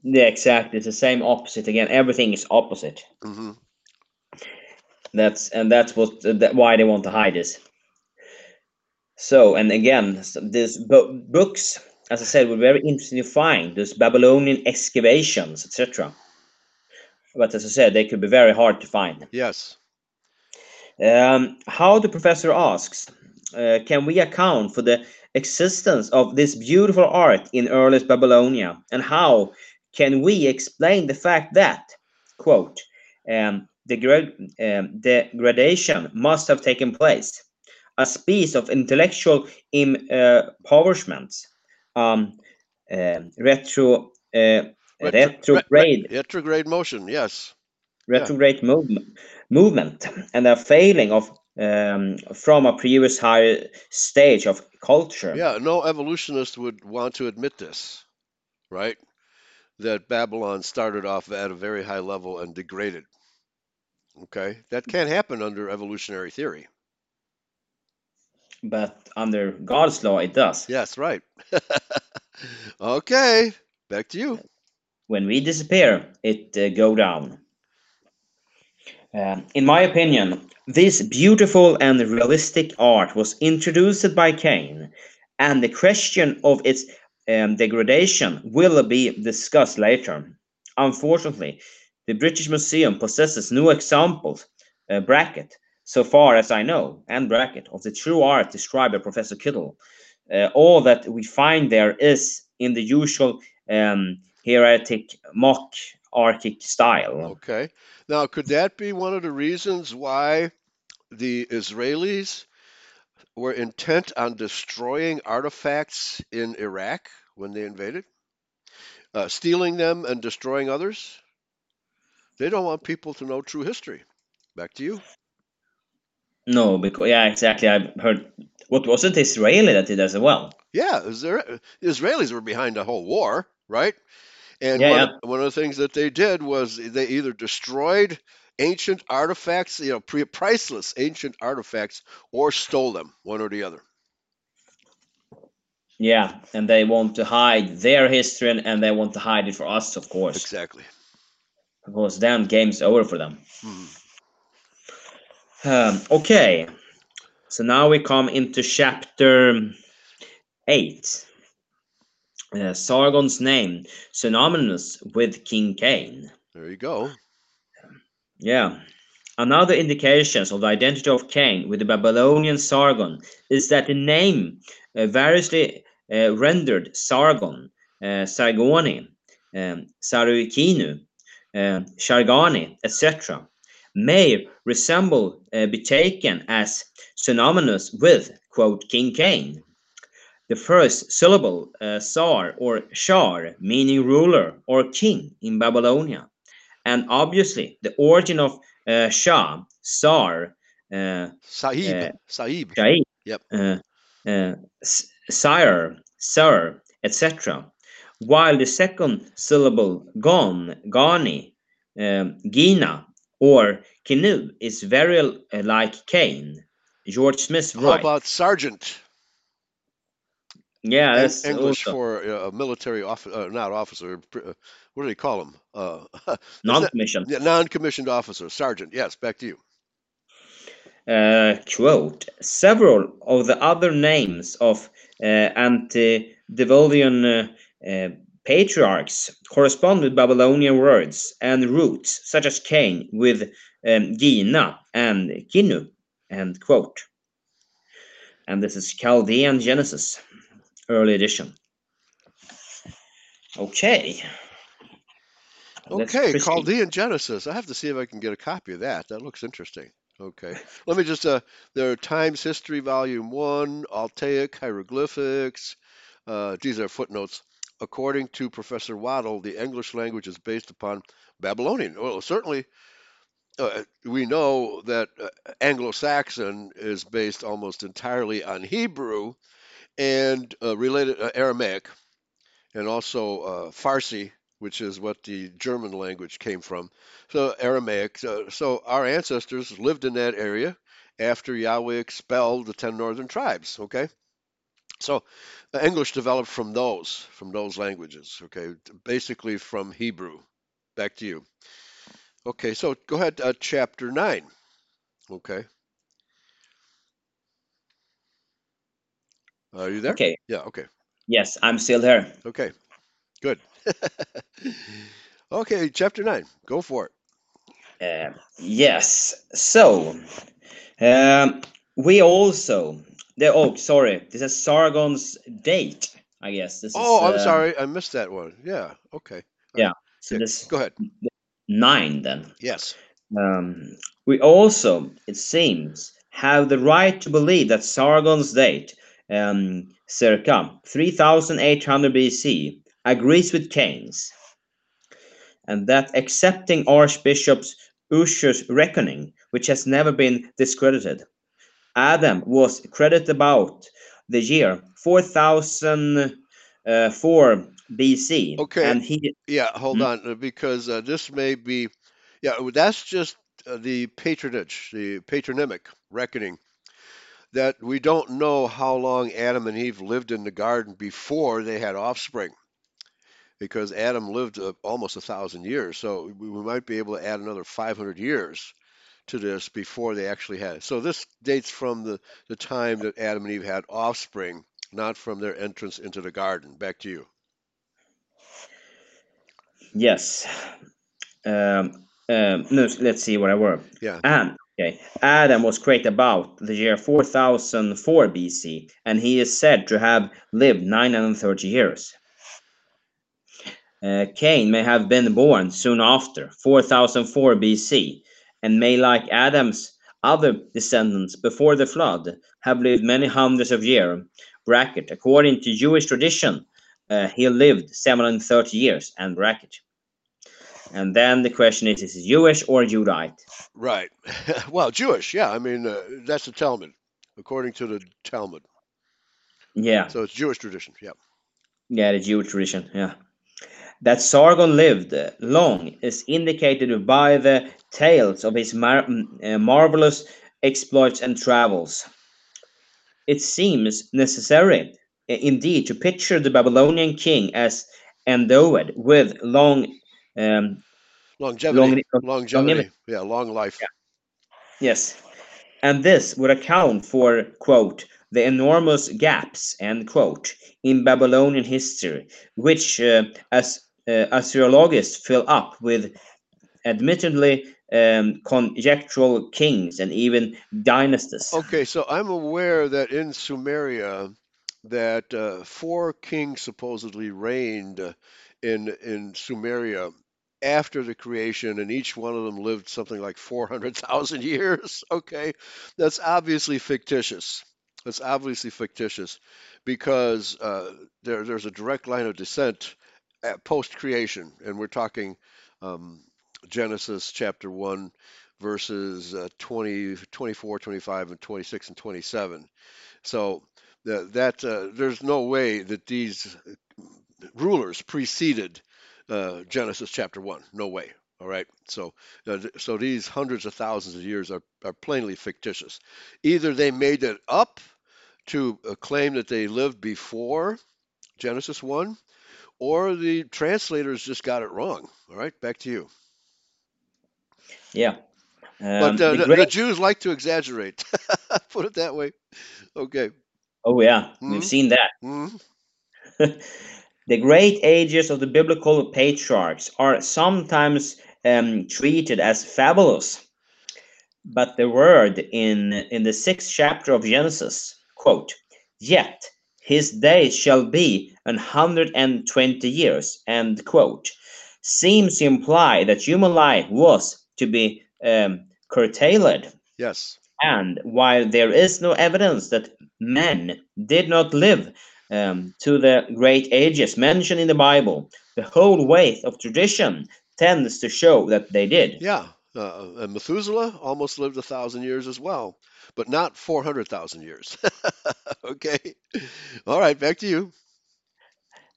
Yeah, exactly. It's the same opposite again. Everything is opposite. Mm-hmm. That's and that's what that why they want to hide this. So and again, so these bo books, as I said, were very interesting to find. Those Babylonian excavations, et cetera. But as I said, they could be very hard to find. Yes. Um, how the professor asks, uh, can we account for the existence of this beautiful art in earliest Babylonia? And how can we explain the fact that, quote, um, the gra- um, degradation must have taken place, a species of intellectual impoverishment, um, uh, retro... Uh, retrograde retrograde motion yes retrograde yeah. movement movement and a failing of um from a previous higher stage of culture. Yeah, no evolutionist would want to admit this, right? That Babylon started off at a very high level and degraded. Okay, that can't happen under evolutionary theory, but under God's law it does. Yes, right. Okay, back to you. When we disappear, it uh, go down. Um, in my opinion, this beautiful and realistic art was introduced by Cain, and the question of its um, degradation will be discussed later. Unfortunately, the British Museum possesses no examples, uh, bracket, so far as I know, and bracket, of the true art described by Professor Kittle. Uh, all that we find there is in the usual um, heretic, mock archic style. Okay. Now, could that be one of the reasons why the Israelis were intent on destroying artifacts in Iraq when they invaded? Uh, stealing them and destroying others? They don't want people to know true history. Back to you. No, because, yeah, exactly. I've heard, what was it, Israeli that did as well? Yeah, the Israelis were behind the whole war, right? And yeah, one, yeah. Of, one of the things that they did was they either destroyed ancient artifacts, you know, pre priceless ancient artifacts, or stole them, one or the other. Yeah, and they want to hide their history, and, and they want to hide it for us, of course. Exactly. Because then game's over for them. Hmm. Um, okay, so now we come into chapter eight. Uh, Sargon's name synonymous with King Cain. There you go. Yeah. Another indication of the identity of Cain with the Babylonian Sargon is that the name uh, variously uh, rendered Sargon, uh, Sargoni, um, Sarukinu, uh, Shargani, et cetera, may resemble uh, be taken as synonymous with, quote, King Cain. The first syllable, uh, Sar or Shar, meaning ruler or king in Babylonia. And obviously, the origin of uh, Shah, Sar, uh, Sahib, uh, Sahib, Shahib, yep. uh, uh, Sire, Sir, et cetera. While the second syllable, Gon, Gani, um, Gina, or Kinu, is very uh, like Cain. George Smith writes. How about Sergeant? Yeah, that's English also. For a uh, military officer, uh, not officer, uh, what do they call them? Uh, non-commissioned. Yeah, non-commissioned officer, sergeant. Yes, back to you. Uh, quote, several of the other names of uh, antediluvian uh, uh, patriarchs correspond with Babylonian words and roots, such as Cain with um, Gina and Kinu, end quote. And this is Chaldean Genesis. Early edition. Okay. Okay, Chaldean Genesis. I have to see if I can get a copy of that. That looks interesting. Okay. Let me just, uh, there are Times History, Volume one, Altaic, Hieroglyphics. Uh, these are footnotes. According to Professor Waddell, the English language is based upon Babylonian. Well, certainly uh, we know that uh, Anglo-Saxon is based almost entirely on Hebrew and uh, related uh, Aramaic, and also uh, Farsi, which is what the German language came from. So Aramaic. So, so our ancestors lived in that area after Yahweh expelled the ten northern tribes. Okay. So English developed from those, from those languages, okay, basically from Hebrew. Back to you. Okay, so go ahead, uh, chapter nine, okay. Are you there? Okay. Yeah, okay. Yes, I'm still here. Okay, good. Okay, chapter nine, go for it. Uh, yes, so um, we also... The, oh, sorry. This is Sargon's date, I guess. This oh, is, I'm uh, sorry. I missed that one. Yeah. Okay. All yeah. Right. So yeah. This. Go ahead. Nine, then. Yes. Um, we also, it seems, have the right to believe that Sargon's date, um, circa three thousand eight hundred B C, agrees with Cain's, and that accepting Archbishop Usher's reckoning, which has never been discredited. Adam was credited about the year four thousand four B C. Okay. And he, yeah, hold hmm? on, because uh, this may be, yeah, that's just uh, the patronage, the patronymic reckoning, that we don't know how long Adam and Eve lived in the garden before they had offspring, because Adam lived uh, almost a thousand years, so we might be able to add another five hundred years. To this before they actually had it. So this dates from the, the time that Adam and Eve had offspring, not from their entrance into the garden. Back to you. Yes. Um, um, no, let's see where I were. Yeah. And, okay. Adam was created about the year four thousand four B C, and he is said to have lived nine hundred thirty years. Uh, Cain may have been born soon after, four thousand four B C, and may, like Adam's other descendants before the flood, have lived many hundreds of years. Bracket. According to Jewish tradition, uh, he lived seven hundred thirty years. And bracket. And then the question is: is he Jewish or Judite? Right. Well, Jewish. Yeah. I mean, uh, that's the Talmud, according to the Talmud. Yeah. So it's Jewish tradition. Yeah. Yeah, the Jewish tradition. Yeah. That Sargon lived long is indicated by the tales of his mar uh, marvelous exploits and travels. It seems necessary, uh, indeed, to picture the Babylonian king as endowed with long, um, longevity, long, longevity, longevity, yeah, long life. Yeah. Yes, and this would account for, quote, the enormous gaps, end quote, in Babylonian history, which, uh, as Uh, Assyriologists fill up with admittedly um, conjectural kings and even dynasties. Okay, so I'm aware that in Sumeria that uh, four kings supposedly reigned in in Sumeria after the creation, and each one of them lived something like four hundred thousand years. Okay, that's obviously fictitious. That's obviously fictitious because uh, there, there's a direct line of descent post-creation, and we're talking um, Genesis chapter one, verses uh, twenty, twenty-four, twenty-five, and twenty-six, and twenty-seven. So that, that uh, there's no way that these rulers preceded uh, Genesis chapter one. No way. All right. So, uh, so these hundreds of thousands of years are, are plainly fictitious. Either they made it up to uh, claim that they lived before Genesis one, or the translators just got it wrong. All right, back to you. Yeah. Um, but uh, the, the Jews like to exaggerate. Put it that way. Okay. Oh, yeah. Mm-hmm. We've seen that. Mm-hmm. The great ages of the biblical patriarchs are sometimes um, treated as fabulous. But the word in, in the sixth chapter of Genesis, quote, yet his days shall be an hundred and twenty years, end quote, seems to imply that human life was to be um, curtailed. Yes. And while there is no evidence that men did not live um, to the great ages mentioned in the Bible, the whole weight of tradition tends to show that they did. Yeah, Uh, and Methuselah almost lived a thousand years as well, but not four hundred thousand years. Okay. All right, back to you.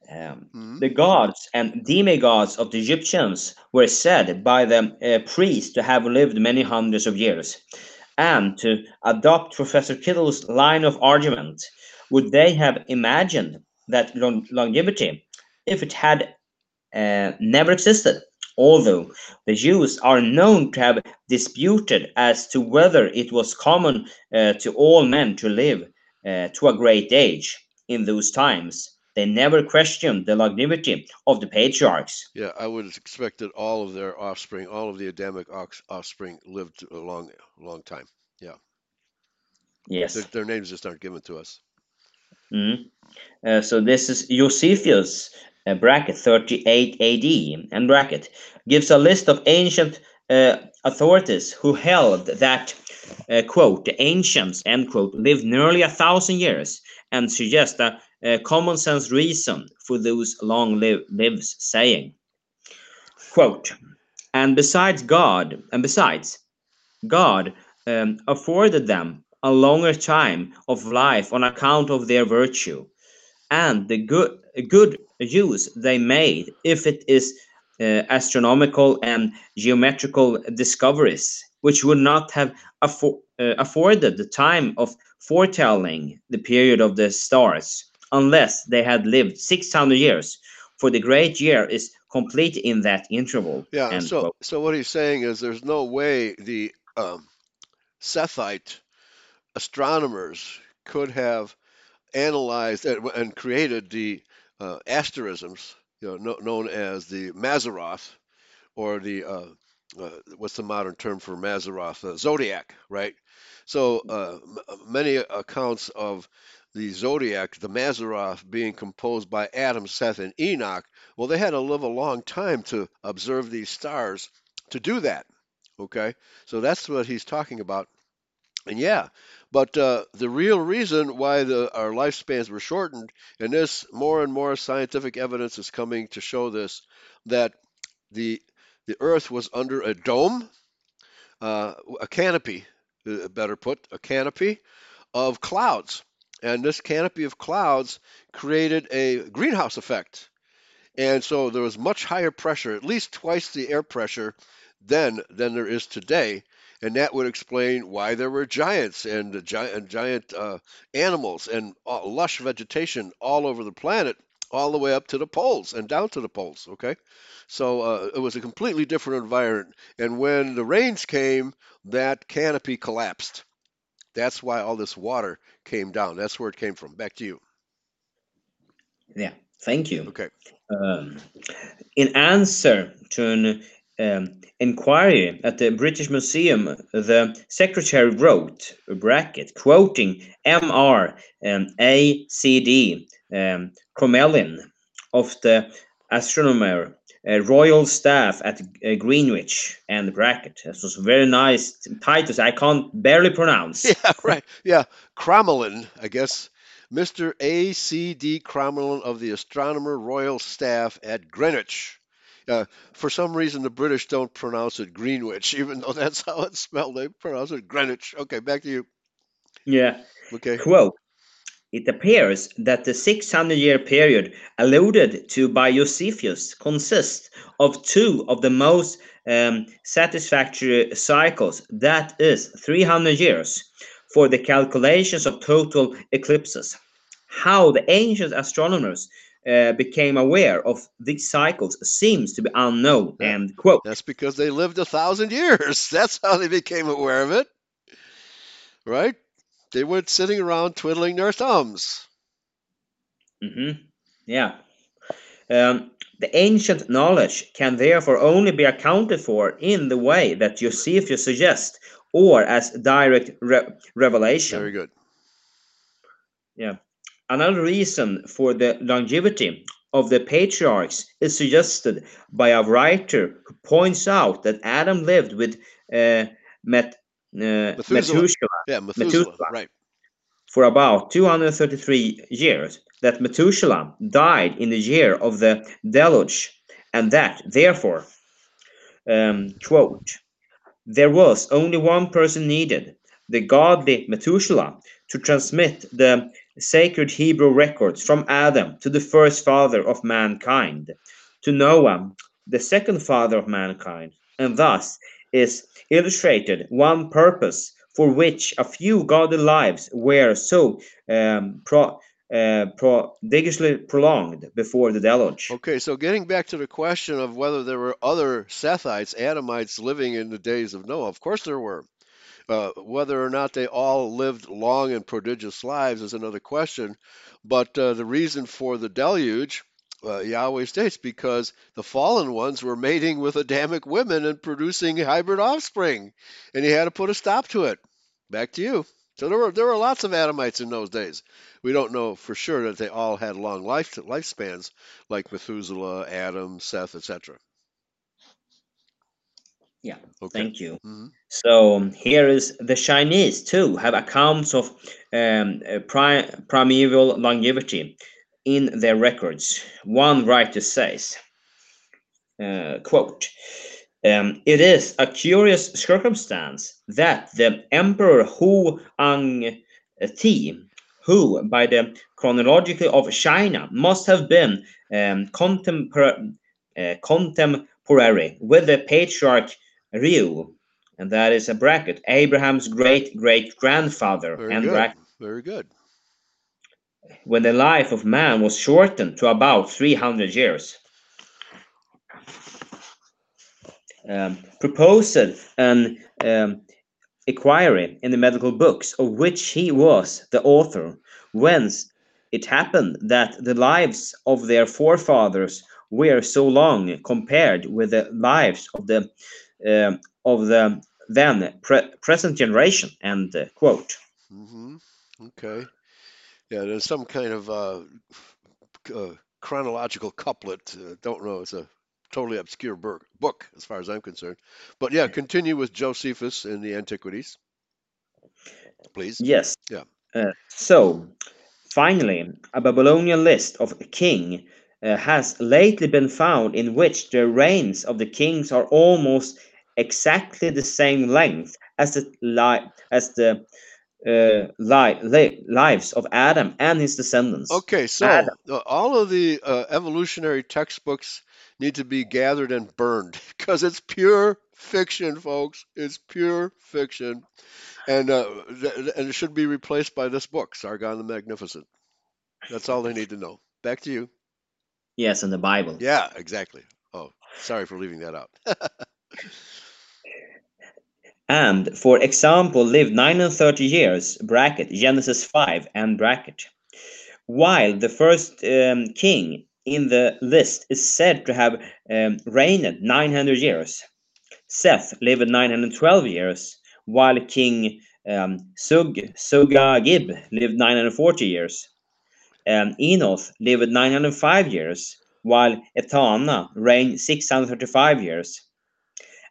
Um, mm-hmm. The gods and demigods of the Egyptians were said by the uh, priests to have lived many hundreds of years. And to adopt Professor Kittle's line of argument, would they have imagined that long longevity if it had uh, never existed? Although the Jews are known to have disputed as to whether it was common uh, to all men to live uh, to a great age in those times, they never questioned the longevity of the patriarchs. Yeah, I would expect that all of their offspring, all of the Adamic offspring, lived a long, long time. Yeah. Yes. Their, their names just aren't given to us. Mm-hmm. Uh, so this is Josephus, uh, bracket thirty-eight A D, and bracket gives a list of ancient uh, authorities who held that, uh, quote, the ancients, end quote, lived nearly a thousand years, and suggest that a common sense reason for those long live, lives, saying, quote, and besides God, and besides, God um, afforded them a longer time of life on account of their virtue, and the good good use they made, if it is uh, astronomical and geometrical discoveries, which would not have affo uh, afforded the time of foretelling the period of the stars, unless they had lived six hundred years, for the great year is complete in that interval. Yeah, so, quote. So what he's saying is there's no way the um, Sethite astronomers could have analyzed and, and created the uh, asterisms, you know, no, known as the Mazzaroth, or the, uh, uh, what's the modern term for Mazzaroth? Uh, zodiac, right? So uh, many accounts of the Zodiac, the Mazzaroth, being composed by Adam, Seth, and Enoch, well, they had to live a long time to observe these stars to do that, okay? So that's what he's talking about. And yeah, but uh, the real reason why the, our lifespans were shortened, and this more and more scientific evidence is coming to show this, that the, the Earth was under a dome, uh, a canopy, better put, a canopy of clouds. And this canopy of clouds created a greenhouse effect. And so there was much higher pressure, at least twice the air pressure then than there is today. And that would explain why there were giants and giant, giant uh, animals and uh, lush vegetation all over the planet, all the way up to the poles and down to the poles, okay? So uh, it was a completely different environment. And when the rains came, that canopy collapsed. That's why all this water came down. That's where it came from. Back to you. Yeah, thank you. Okay. Um, in answer to an um, inquiry at the British Museum, the secretary wrote, bracket, quoting M R Um, A C D Um, Crommelin of the astronomer Uh, Royal Staff at uh, Greenwich, and bracket. This was very nice titles. I can't barely pronounce. Yeah, right. Yeah, Crommelin, I guess. Mister A C D Crommelin of the Astronomer Royal Staff at Greenwich. Uh, for some reason, the British don't pronounce it Greenwich, even though that's how it's spelled. They pronounce it Greenwich. Okay, back to you. Yeah. Okay. Quote. It appears that the six hundred year period alluded to by Josephus consists of two of the most um, satisfactory cycles, that is, three hundred years, for the calculations of total eclipses. How the ancient astronomers uh, became aware of these cycles seems to be unknown, yeah. End quote. That's because they lived a thousand years. That's how they became aware of it, right? They were sitting around twiddling their thumbs. Mm-hmm. Yeah. Um, the ancient knowledge can therefore only be accounted for in the way that Josephus suggests, or as direct re revelation. Very good. Yeah. Another reason for the longevity of the patriarchs is suggested by a writer who points out that Adam lived with uh, met. Uh, Methuselah. Methuselah, yeah, Methuselah, Methuselah, right, for about two hundred thirty-three years, that Methuselah died in the year of the deluge, and that therefore, um, quote, there was only one person needed, the godly Methuselah, to transmit the sacred Hebrew records from Adam to the first father of mankind, to Noah, the second father of mankind, and thus is illustrated one purpose for which a few godly lives were so um, pro, uh, prodigiously prolonged before the deluge. Okay, so getting back to the question of whether there were other Sethites, Adamites, living in the days of Noah, of course there were. Uh, whether or not they all lived long and prodigious lives is another question, but uh, the reason for the deluge, uh, Yahweh states, because the fallen ones were mating with Adamic women and producing hybrid offspring, and he had to put a stop to it. Back to you. So there were there were lots of Adamites in those days. We don't know for sure that they all had long life lifespans like Methuselah, Adam, Seth, et cetera. Yeah, okay. Thank you. Mm-hmm. So um, here is the Chinese too have accounts of um, pri primeval longevity in their records. One writer says, uh, quote, um, it is a curious circumstance that the Emperor Huangdi, who by the chronology of China must have been um, contempor uh, contemporary with the patriarch Reu, and that is a bracket, Abraham's great great grandfather. Very and good. Bracket. Very good. When the life of man was shortened to about three hundred years, um, proposed an um, inquiry in the medical books of which he was the author, whence it happened that the lives of their forefathers were so long compared with the lives of the Uh, of the then pre present generation, and uh, quote. Mm-hmm. Okay, yeah, there's some kind of uh, uh, chronological couplet. Uh, don't know. It's a totally obscure book, as far as I'm concerned. But yeah, continue with Josephus in the Antiquities, please. Yes. Yeah. Uh, so, finally, a Babylonian list of king. Uh, has lately been found in which the reigns of the kings are almost exactly the same length as the li as the uh, li li lives of Adam and his descendants. Okay, so Adam. All of the uh, evolutionary textbooks need to be gathered and burned because it's pure fiction, folks. It's pure fiction, and uh, and it should be replaced by this book, Sargon the Magnificent. That's all they need to know. Back to you. Yes, in the Bible. Yeah, exactly. Oh, sorry for leaving that out. And, for example, lived nine hundred thirty years, bracket, Genesis five, and bracket. While the first um, king in the list is said to have um, reigned nine hundred years, Seth lived nine hundred twelve years, while King um, Sug Sugagib lived nine hundred forty years. Um, Enoch lived nine hundred five years, while Etana reigned six hundred thirty-five years.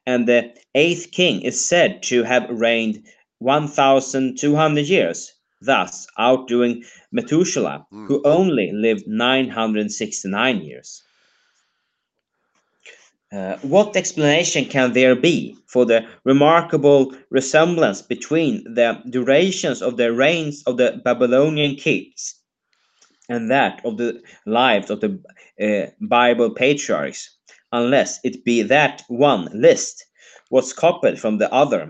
And the eighth king is said to have reigned one thousand two hundred years, thus outdoing Methuselah, mm. who only lived nine hundred sixty-nine years. Uh, what explanation can there be for the remarkable resemblance between the durations of the reigns of the Babylonian kings and that of the lives of the uh, Bible patriarchs, unless it be that one list was copied from the other,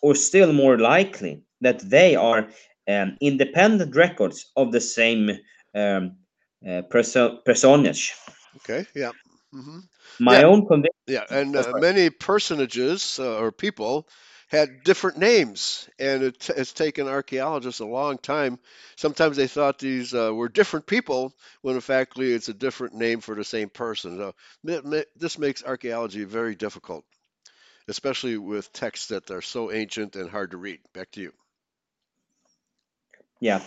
or still more likely that they are um, independent records of the same um, uh, perso personage. Okay, yeah. Mm-hmm. My yeah. own conviction. Yeah, and uh, many personages uh, or people had different names, and it, it's taken archaeologists a long time. Sometimes they thought these uh, were different people, when in fact it's a different name for the same person. So this makes archaeology very difficult, especially with texts that are so ancient and hard to read. Back to you. Yeah,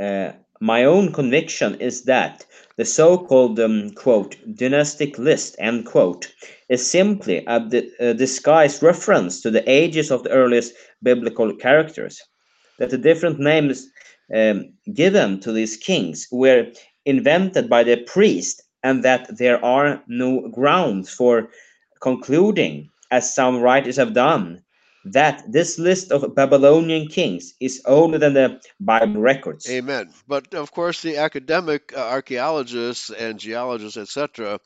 uh, my own conviction is that the so-called um, quote dynastic list end quote is simply a, a disguised reference to the ages of the earliest biblical characters, that the different names um, given to these kings were invented by the priest, and that there are no grounds for concluding, as some writers have done, that this list of Babylonian kings is older than the Bible records. Amen. But of course, the academic uh, archaeologists and geologists, et cetera,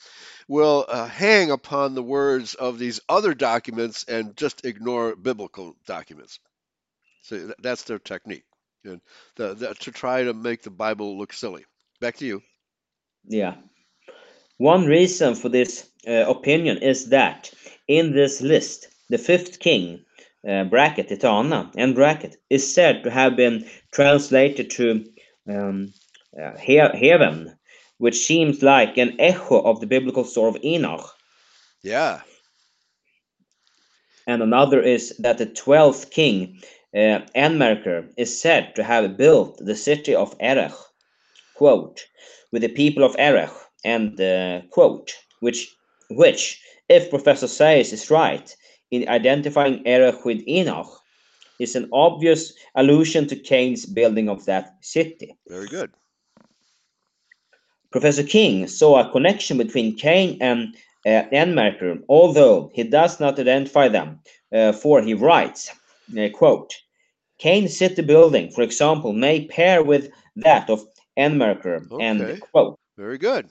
will uh, hang upon the words of these other documents and just ignore biblical documents. So that's their technique, and the, the, to try to make the Bible look silly. Back to you. Yeah. One reason for this uh, opinion is that in this list, the fifth king, uh, bracket, Etana, end bracket, is said to have been translated to um, uh, he heaven, which seems like an echo of the biblical story of Enoch. Yeah. And another is that the twelfth king, uh, Enmerker, is said to have built the city of Erech, quote, with the people of Erech, and uh, quote, which, which, if Professor Sayce is right, in identifying Erech with Enoch, is an obvious allusion to Cain's building of that city. Very good. Professor King saw a connection between Cain and uh, Enmerker, although he does not identify them, uh, for he writes, uh, quote, Cain's city building, for example, may pair with that of Enmerker, okay. End quote. Very good.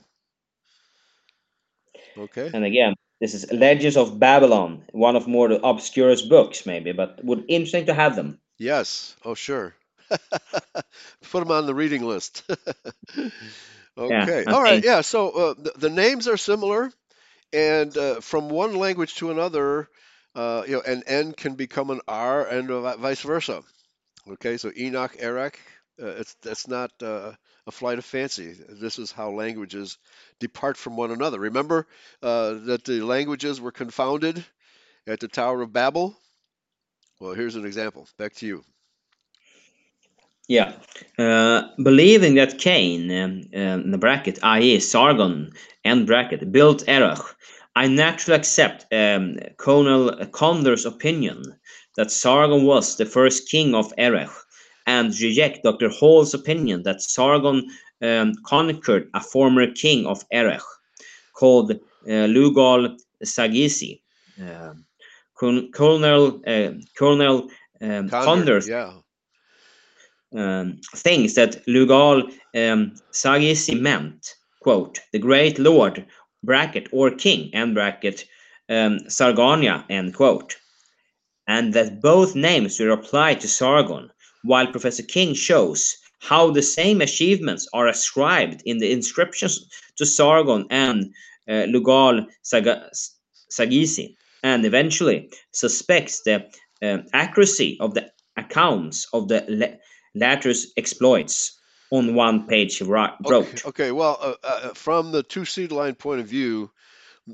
Okay. And again, this is Legends of Babylon, one of more obscurest books, maybe, but would interesting to have them. Yes. Oh, sure. Put them on the reading list. Okay. Yeah, all right. Yeah. So uh, the, the names are similar, and uh, from one language to another, uh, you know, an N can become an R, and vice versa. Okay. So Enoch, Erech. Uh, it's that's not uh, a flight of fancy. This is how languages depart from one another. Remember uh, that the languages were confounded at the Tower of Babel. Well, here's an example. Back to you. Yeah, uh, believing that Cain, um, uh, in the bracket, that is, Sargon, end bracket, built Erech, I naturally accept um, Colonel Condor's opinion that Sargon was the first king of Erech, and reject Doctor Hall's opinion that Sargon um, conquered a former king of Erech called uh, Lugal-zage-si. Yeah. Colonel uh, Colonel um, Condor yeah. um, thinks that Lugal-zage-si um, meant, quote, the great lord, bracket, or king, end bracket, um, Sargonia, end quote, and that both names will apply to Sargon, while Professor King shows how the same achievements are ascribed in the inscriptions to Sargon and uh, Lugal-zage-si, and eventually suspects the uh, accuracy of the accounts of the la latter's exploits. On one page he wrote. Okay, okay. Well, uh, uh, from the two-seed line point of view,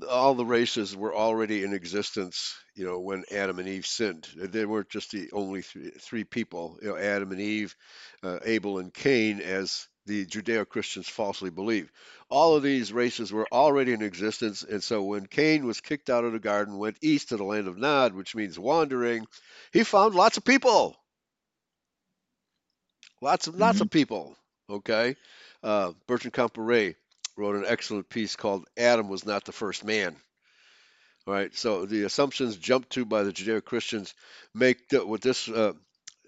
all the races were already in existence, you know, when Adam and Eve sinned. They weren't just the only three, three people, you know, Adam and Eve, uh, Abel and Cain, as the Judeo-Christians falsely believe. All of these races were already in existence, and so when Cain was kicked out of the garden, went east to the land of Nod, which means wandering, he found lots of people. Lots of, mm-hmm. lots of people, okay? Uh, Bertrand Campere wrote an excellent piece called Adam Was Not the First Man. All right, so the assumptions jumped to by the Judeo-Christians make the, with this uh,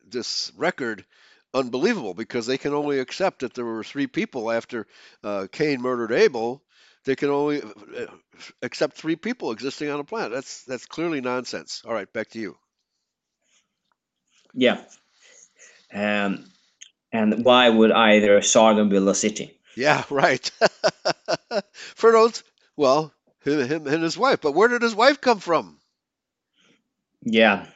this record unbelievable, because they can only accept that there were three people after uh, Cain murdered Abel. They can only accept three people existing on a planet. That's that's clearly nonsense. All right, back to you. Yeah, um, and why would either Sargon build a city? Yeah, right. For those, well, him, him and his wife. But where did his wife come from? Yeah.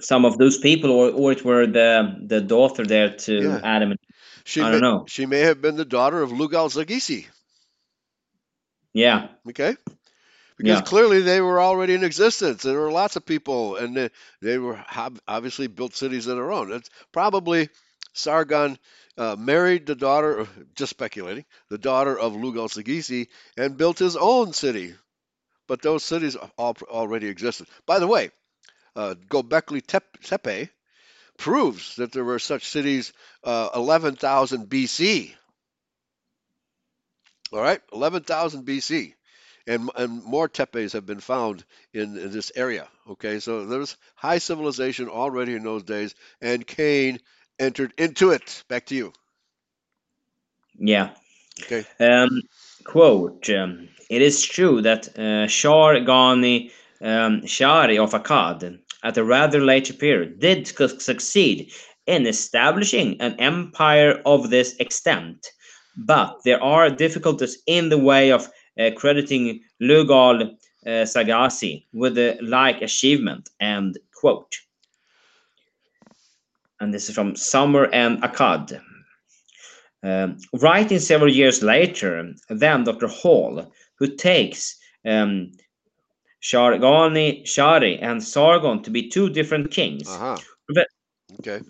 Some of those people, or, or it were the, the daughter there to yeah. Adam. And, she I don't may, know. She may have been the daughter of Lugal-zage-si. Yeah. Okay. Because yeah. clearly they were already in existence. There were lots of people, and they, they were obviously built cities of their own. It's probably Sargon Uh, married the daughter, just speculating, the daughter of Lugal-zage-si, and built his own city. But those cities all, already existed. By the way, uh, Göbekli Tepe proves that there were such cities uh, eleven thousand B C. All right, eleven thousand B C. and, and more tepes have been found in, in this area. Okay, so there's high civilization already in those days, and Cain entered into it. Back to you. Yeah. Okay. Um, quote, um, it is true that uh, Sargon um, Shari of Akkad, at a rather later period, did succeed in establishing an empire of this extent, but there are difficulties in the way of uh, crediting Lugal-zage-si with the like achievement, and quote. And this is from Summer and Akkad. Um, writing several years later, then Doctor Hall, who takes um, Sargon, Shari and Sargon to be two different kings. Uh-huh. Okay.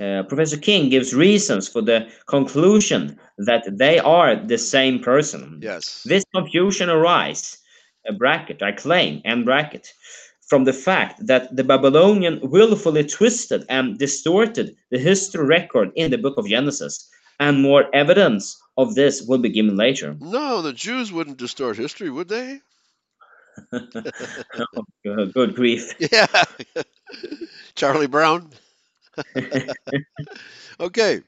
Uh, Professor King gives reasons for the conclusion that they are the same person. Yes. This confusion arises, a bracket, I claim, and bracket, from the fact that the Babylonian willfully twisted and distorted the history record in the book of Genesis, and more evidence of this will be given later. No, the Jews wouldn't distort history, would they? Oh, good, good grief. Yeah. Charlie Brown. Okay.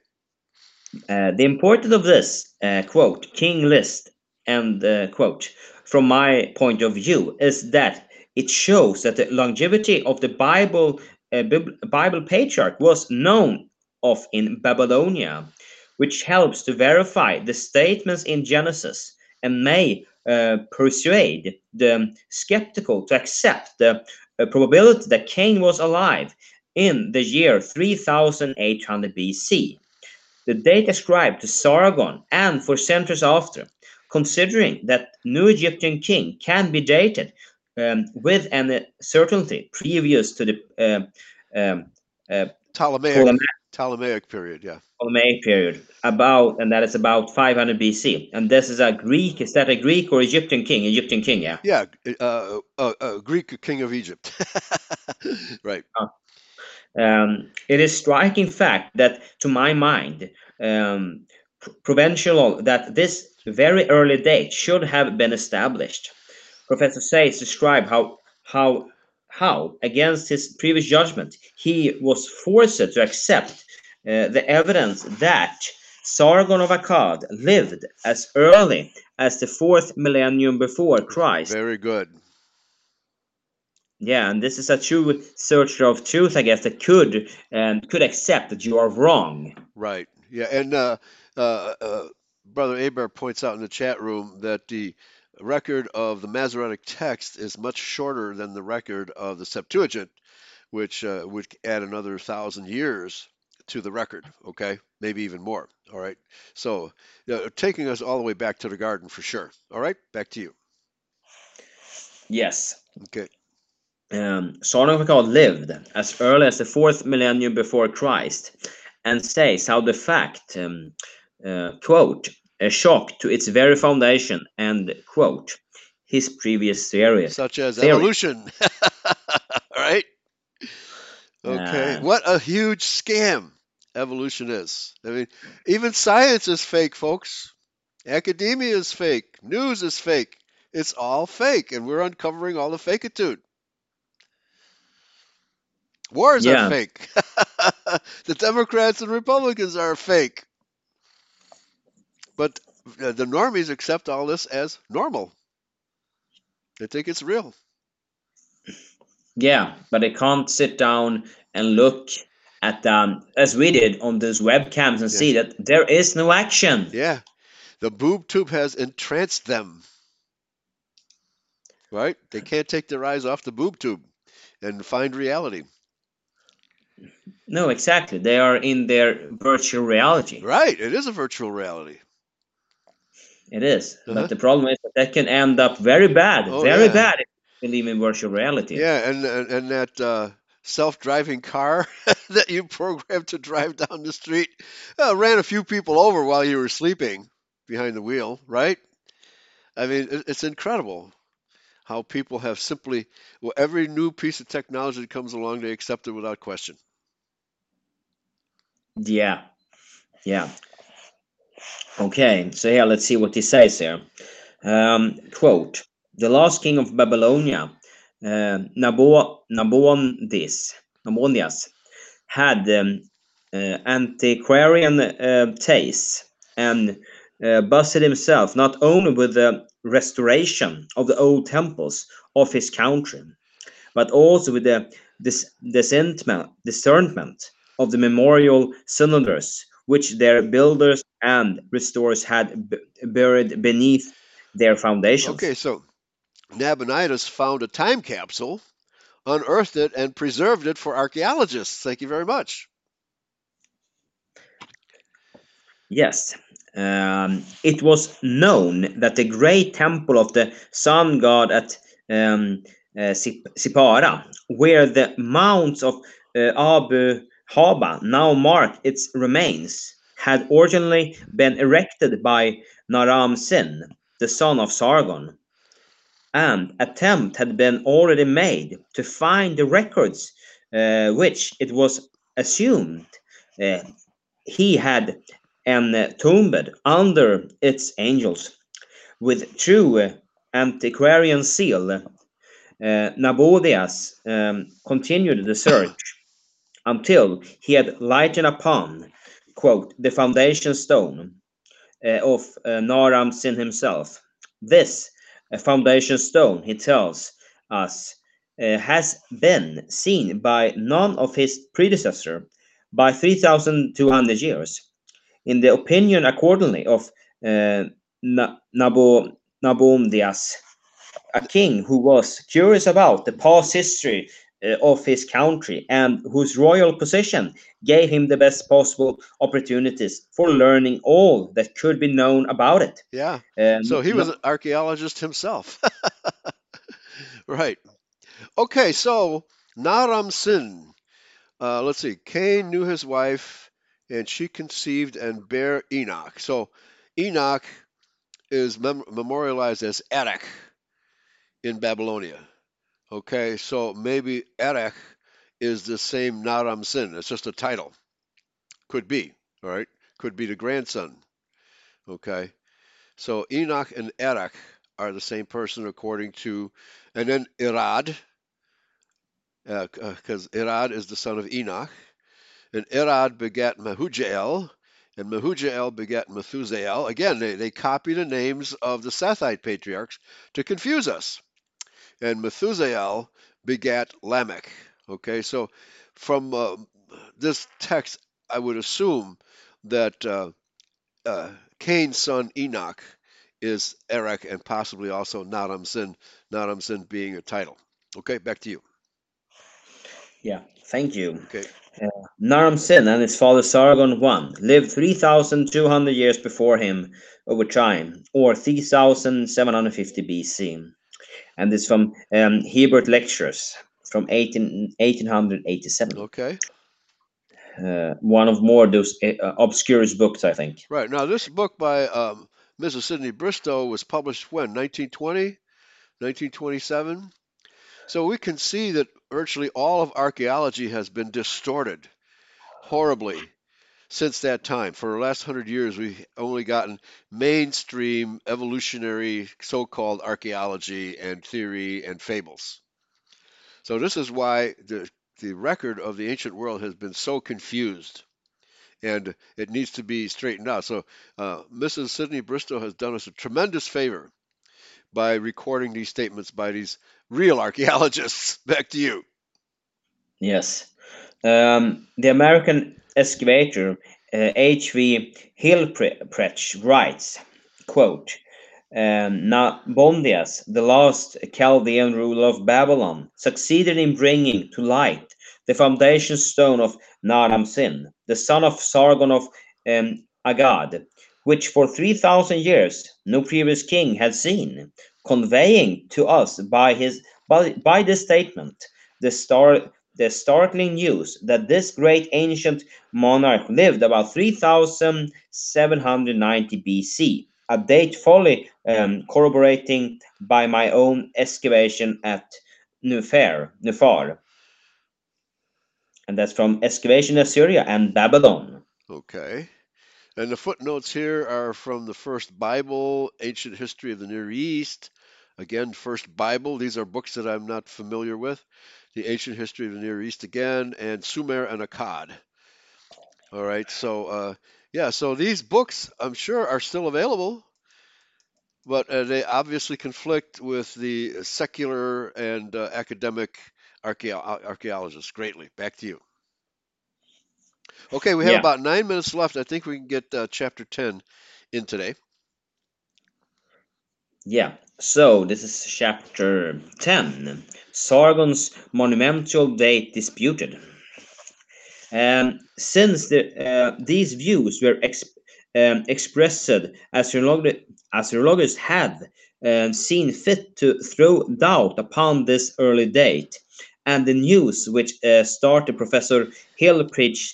Uh, the importance of this, uh, quote, King list, and uh, quote, from my point of view, is that it shows that the longevity of the Bible, uh, Bible patriarch was known of in Babylonia, which helps to verify the statements in Genesis and may Uh, persuade the skeptical to accept the uh, probability that Cain was alive in the year three thousand eight hundred B C, the date ascribed to Sargon, and for centuries after, considering that new Egyptian king can be dated um, with an certainty previous to the uh, um, uh, Ptolemaic, Ptolemaic, Ptolemaic period, yeah. Ptolemaic period, about, and that is about five hundred B C. And this is a Greek, is that a Greek or Egyptian king? Egyptian king, yeah. Yeah, a uh, uh, uh, Greek king of Egypt. Right. Uh, um, it is striking fact that, to my mind, um, provincial, that this very early date should have been established. Professor Sayce described how, how How, against his previous judgment, he was forced to accept uh, the evidence that Sargon of Akkad lived as early as the fourth millennium before Christ. Very good. Yeah, and this is a true searcher of truth, I guess, that could and um, could accept that you are wrong. Right. Yeah, and uh, uh, uh, Brother Aber points out in the chat room that the record of the Masoretic text is much shorter than the record of the Septuagint, which uh, would add another thousand years to the record, okay? Maybe even more, all right? So uh, taking us all the way back to the garden for sure, all right? Back to you. Yes. Okay. Um, Sargon of Akkad lived as early as the fourth millennium before Christ, and says how the fact, um, uh, quote, a shock to its very foundation, and quote, his previous theory. Such as theory. Evolution. All right. Okay. Uh, what a huge scam evolution is. I mean, even science is fake, folks. Academia is fake. News is fake. It's all fake, and we're uncovering all the fakitude. Wars yeah. are fake. The Democrats and Republicans are fake. But the normies accept all this as normal. They think it's real. Yeah, but they can't sit down and look at, um, as we did on those webcams, and yeah. see that there is no action. Yeah, the boob tube has entranced them. Right? They can't take their eyes off the boob tube and find reality. No, exactly. They are in their virtual reality. Right. It is a virtual reality. It is, uh-huh. But the problem is that, that can end up very bad, oh, very yeah. bad if you believe in virtual reality. Yeah, and and, and that uh, self-driving car that you programmed to drive down the street uh, ran a few people over while you were sleeping behind the wheel, right? I mean, it, it's incredible how people have simply, well, every new piece of technology that comes along, they accept it without question. Yeah, yeah. Okay, so yeah, let's see what he says here. Um, quote, the last king of Babylonia, uh, Nabonidus, Nabonidus, had um, uh, antiquarian uh, tastes and uh, busied himself not only with the restoration of the old temples of his country, but also with the dis discernment of the memorial cylinders which their builders and restorers had b buried beneath their foundations. Okay, so Nabonidus found a time capsule, unearthed it, and preserved it for archaeologists. Thank you very much. Yes. Um, it was known that the great temple of the sun god at um, uh, Sippara, where the mounds of uh, Abu Haba now mark its remains, had originally been erected by Naram-Sin, the son of Sargon. An attempt had been already made to find the records uh, which it was assumed uh, he had entombed under its angels. With true antiquarian zeal, uh, Nabonidus um, continued the search until he had lighted upon, quote, the foundation stone uh, of uh, Naram-Sin himself. This uh, foundation stone, he tells us, uh, has been seen by none of his predecessor by three thousand two hundred years. In the opinion, accordingly, of uh, Nabonidus, a king who was curious about the past history uh, of his country and whose royal position gave him the best possible opportunities for learning all that could be known about it. Yeah. Um, so he was an archaeologist himself. Right. Okay, so Naram-Sin. Uh, let's see. Cain knew his wife, and she conceived and bare Enoch. So Enoch is mem memorialized as Erech in Babylonia. Okay, so maybe Erech is the same Naram-Sin. It's just a title. Could be, all right? Could be the grandson. Okay, so Enoch and Erech are the same person according to, and then Irad, because uh, Irad is the son of Enoch. And Irad begat Mahujael, and Mahujael begat Methusael. Again, they, they copy the names of the Sethite patriarchs to confuse us. And Methusael begat Lamech. Okay, so from uh, this text, I would assume that uh, uh, Cain's son Enoch is Erech and possibly also Naram-Sin, Naram-Sin being a title. Okay, back to you. Yeah, thank you. Okay. Uh, Naram-Sin and his father Sargon the first lived three thousand two hundred years before him over time, or three thousand seven hundred fifty B C. And this from um, Hebert Lectures from eighteen, eighteen eighty-seven. Okay. Uh, one of more those uh, obscurest books, I think. Right. Now, this book by um, Missus Sidney Bristow was published when? nineteen twenty? nineteen twenty-seven? So we can see that virtually all of archaeology has been distorted horribly since that time. For the last hundred years, we've only gotten mainstream evolutionary so-called archaeology and theory and fables. So this is why the, the record of the ancient world has been so confused, and it needs to be straightened out. So uh, Missus Sidney Bristow has done us a tremendous favor by recording these statements by these real archaeologists. Back to you. Yes. Um, the American excavator uh, H V Hillpretch writes, quote, um, Nabonidus, the last Chaldean ruler of Babylon, succeeded in bringing to light the foundation stone of Naram-Sin, the son of Sargon of um, Akkad, which for three thousand years no previous king had seen, conveying to us by his by, by this statement the star the startling news that this great ancient monarch lived about three thousand seven hundred ninety B C, a date fully um, corroborating by my own excavation at Nufar, Nufar. And that's from Excavation Assyria and Babylon. Okay, And the footnotes here are from the First Bible, Ancient History of the Near East. Again, First Bible. These are books that I'm not familiar with. The Ancient History of the Near East again, and Sumer and Akkad. All right, so uh, yeah, so these books, I'm sure, are still available, but uh, they obviously conflict with the secular and uh, academic archaeo- archaeologists greatly. Back to you. Okay, we have yeah. about nine minutes left. I think we can get uh, chapter ten in today. Yeah, so this is chapter ten, Sargon's monumental date disputed. Um, since the, uh, these views were exp um, expressed, Assyriolog Assyriologists had uh, seen fit to throw doubt upon this early date, and the news which uh, started Professor Hillpritch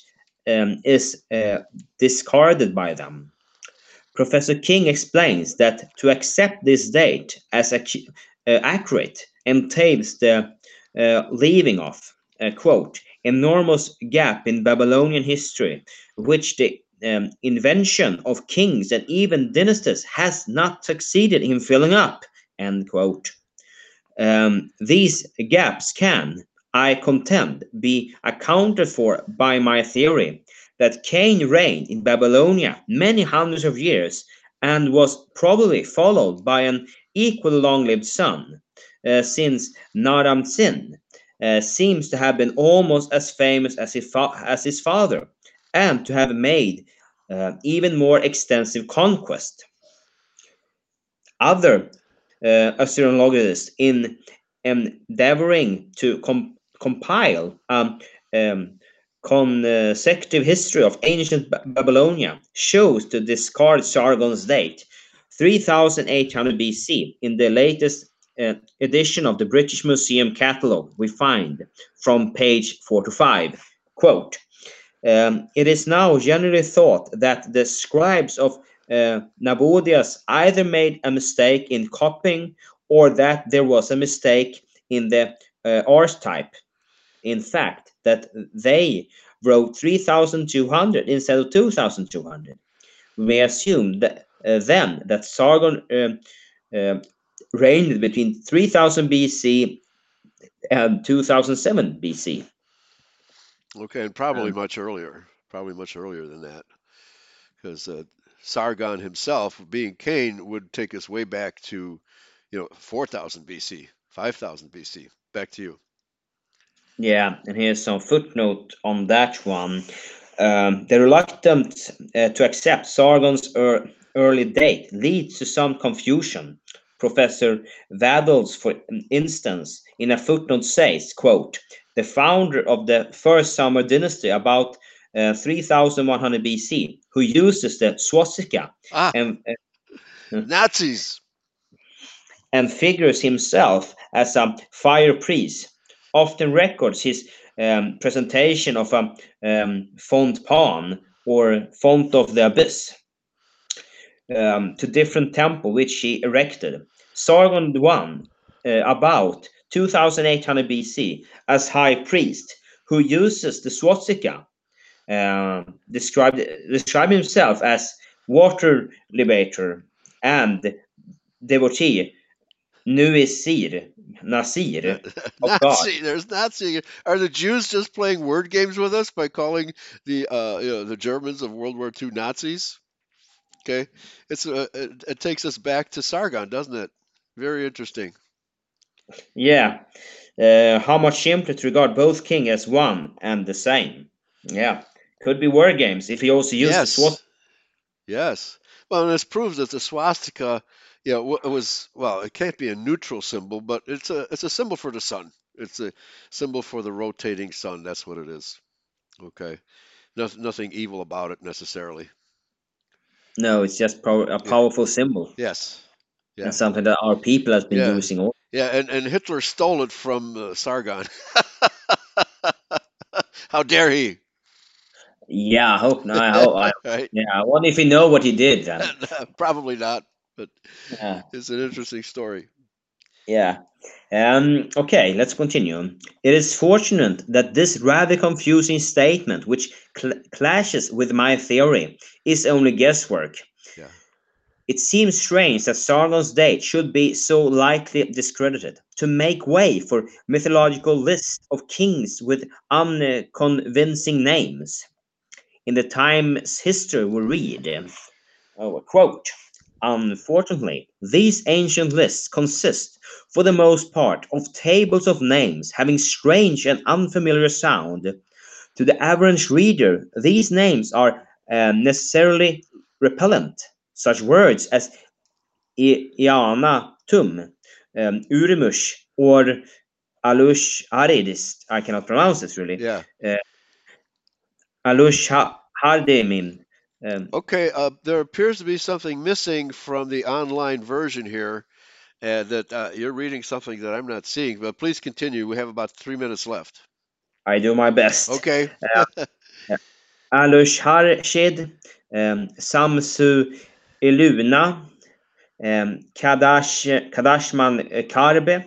um, is uh, discarded by them. Professor King explains that to accept this date as ac uh, accurate entails the uh, leaving of, uh, quote, enormous gap in Babylonian history, which the um, invention of kings and even dynasties has not succeeded in filling up, end quote. Um, these gaps can, I contend, be accounted for by my theory that Cain reigned in Babylonia many hundreds of years and was probably followed by an equally long-lived son, uh, since Naram-Sin uh, seems to have been almost as famous as his, fa as his father, and to have made uh, even more extensive conquest. Other uh, Assyriologists, in endeavoring to com compile um, um, consecutive history of ancient Babylonia, shows to discard Sargon's date, three thousand eight hundred B C. In the latest uh, edition of the British Museum Catalogue, we find from page forty-five, quote, um, it is now generally thought that the scribes of uh, Nabonidus either made a mistake in copying, or that there was a mistake in the uh, archetype. In fact, that they wrote three thousand two hundred instead of two thousand two hundred. We may assume that, uh, then that Sargon uh, uh, reigned between three thousand B C and two thousand seven B C. Okay, and probably um, much earlier, probably much earlier than that, because uh, Sargon himself, being Cain, would take us way back to, you know, four thousand B C, five thousand B C. Back to you. Yeah, and here's some footnote on that one. Um, the reluctance uh, to accept Sargon's er early date leads to some confusion. Professor Waddles, for instance, in a footnote says, quote, the founder of the first Summer dynasty, about uh, three thousand one hundred B C, who uses the swastika ah, and uh, Nazis, and figures himself as a fire priest, often records his um, presentation of a um, font pan, or font of the abyss, um, to different temple which he erected. Sargon the first, uh, about two thousand eight hundred B C, as high priest, who uses the swastika, uh, described describe himself as water libator and devotee, Nuisir, Nasir. Oh, Nazi, there's Nazi. Are the Jews just playing word games with us by calling the uh, you know, the Germans of World War Two Nazis? Okay, it's uh, it, it takes us back to Sargon, doesn't it? Very interesting. Yeah, uh, how much simpler to regard both king as one and the same. Yeah, could be word games if he also used yes. the swastika. Yes, well, and this proves that the swastika, yeah, it was, well, it can't be a neutral symbol, but it's a it's a symbol for the sun. It's a symbol for the rotating sun. That's what it is. Okay, no, nothing evil about it necessarily. No, it's just a powerful yeah. symbol. Yes, yeah, and something that our people has been yeah. using. All yeah, and and Hitler stole it from uh, Sargon. How dare he? Yeah, I hope not. I hope, I, right? Yeah, I wonder if he know what he did then. Probably not. But yeah. It's an interesting story. Yeah. Um, okay, let's continue. It is fortunate that this rather confusing statement, which cl clashes with my theory, is only guesswork. Yeah. It seems strange that Sargon's date should be so lightly discredited to make way for mythological lists of kings with unconvincing names. In the Times history we read, oh, a quote, "Unfortunately, these ancient lists consist, for the most part, of tables of names having strange and unfamiliar sound. To the average reader, these names are uh, necessarily repellent. Such words as Iana Tum, um, Urimush, or Alush Aridist," I cannot pronounce this really. Yeah. Uh, Alush ha Hardemin. Um, okay, uh, there appears to be something missing from the online version here, and that uh, you're reading something that I'm not seeing, but please continue. We have about three minutes left. I do my best. Okay. Alush Harshid, Samsu Eluna, um, Kadash, Kadashman Karbe,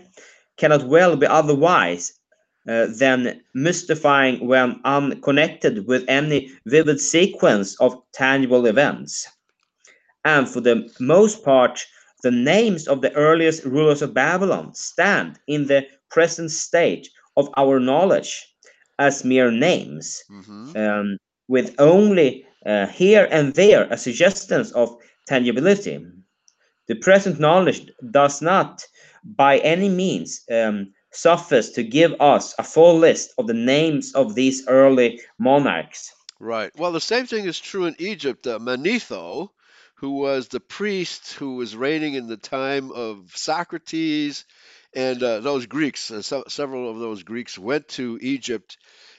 cannot well be otherwise uh, than mystifying when unconnected with any vivid sequence of tangible events. And for the most part, the names of the earliest rulers of Babylon stand in the present state of our knowledge as mere names, mm-hmm. um, with only uh, here and there a suggestion of tangibility. The present knowledge does not by any means um, suffice to give us a full list of the names of these early monarchs. Right. Well, the same thing is true in Egypt. Uh, Manetho, who was the priest who was reigning in the time of Socrates, and uh, those Greeks, uh, so, several of those Greeks went to Egypt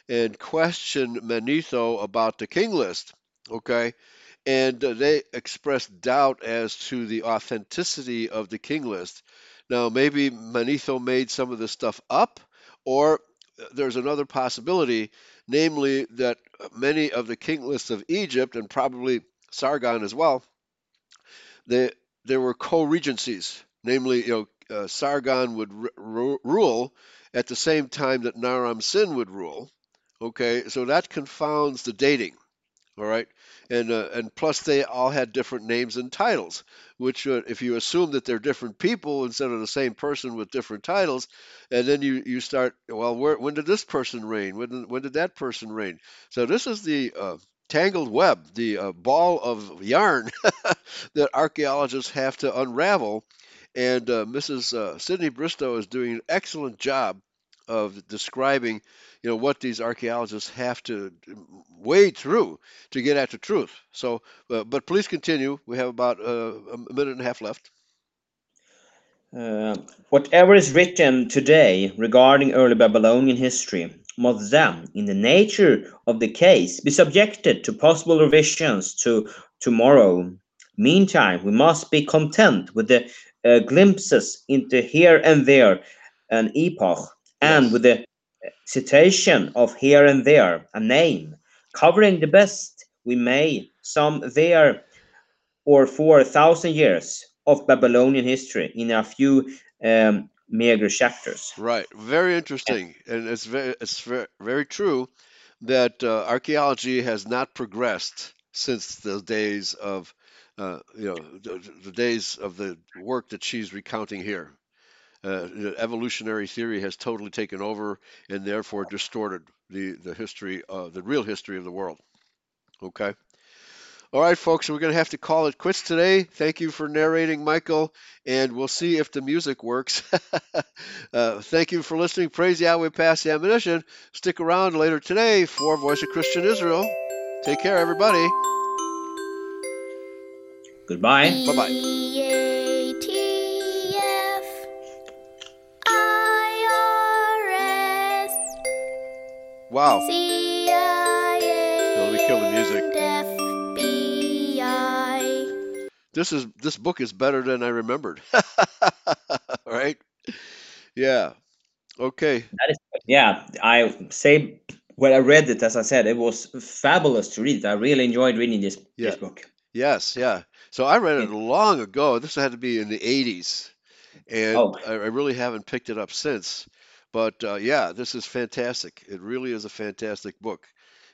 and questioned Manetho about the king list. Okay. And uh, they expressed doubt as to the authenticity of the king list. Now, maybe Manetho made some of this stuff up, or there's another possibility, namely that many of the king lists of Egypt, and probably Sargon as well, they, there were co-regencies. Namely, you know, uh, Sargon would rule at the same time that Naram-Sin would rule. Okay, so that confounds the dating. All right, and uh, and plus they all had different names and titles, which uh, if you assume that they're different people instead of the same person with different titles, and then you you start, well, where, when did this person reign? When when did that person reign? So this is the uh, tangled web, the uh, ball of yarn that archaeologists have to unravel, and uh, Missus Uh, Sydney Bristow is doing an excellent job of describing, you know, what these archaeologists have to wade through to get at the truth. So, uh, but please continue. We have about uh, a minute and a half left. Uh, whatever is written today regarding early Babylonian history must then, in the nature of the case, be subjected to possible revisions to tomorrow. Meantime, we must be content with the uh, glimpses into here and there an epoch, and yes, with the citation of here and there a name, covering the best we may some there or four thousand years of Babylonian history in a few um, meager chapters. Right, very interesting, and, and it's very, it's very, very true that uh, archaeology has not progressed since the days of uh, you know the, the days of the work that she's recounting here. Uh, evolutionary theory has totally taken over and therefore distorted the the history of the real history of the world. Okay, all right, folks, so we're going to have to call it quits today. Thank you for narrating, Michael, and we'll see if the music works. uh, thank you for listening. Praise Yahweh, pass the ammunition. Stick around later today for Voice of Christian Israel. Take care, everybody. Goodbye. Bye bye. Wow. Really kill the music. F B I. This is this book is better than I remembered. Right? Yeah. Okay. That is, yeah. I say when I read it, as I said, it was fabulous to read. I really enjoyed reading this, yeah. this book. Yes. Yeah. So I read it long ago. This had to be in the eighties. and oh. I, I really haven't picked it up since. But uh, yeah, this is fantastic. It really is a fantastic book.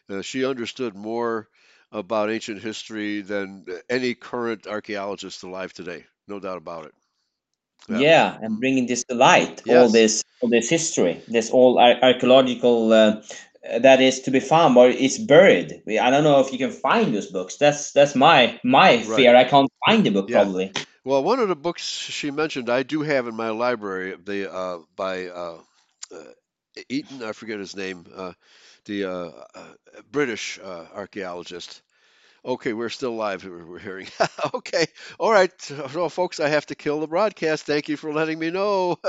Uh, she understood more about ancient history than any current archaeologist alive today, no doubt about it. Yeah, yeah and bringing this to light, yes. all this, all this history, this all ar archaeological uh, that is to be found or it's buried. I don't know if you can find those books. That's that's my my right. fear. I can't find the book yeah. probably. Well, one of the books she mentioned, I do have in my library. The uh, by uh, uh, Eaton, I forget his name. Uh, the uh, uh, British uh, archaeologist. Okay, we're still live, we're hearing. Okay, all right, so folks, I have to kill the broadcast. Thank you for letting me know.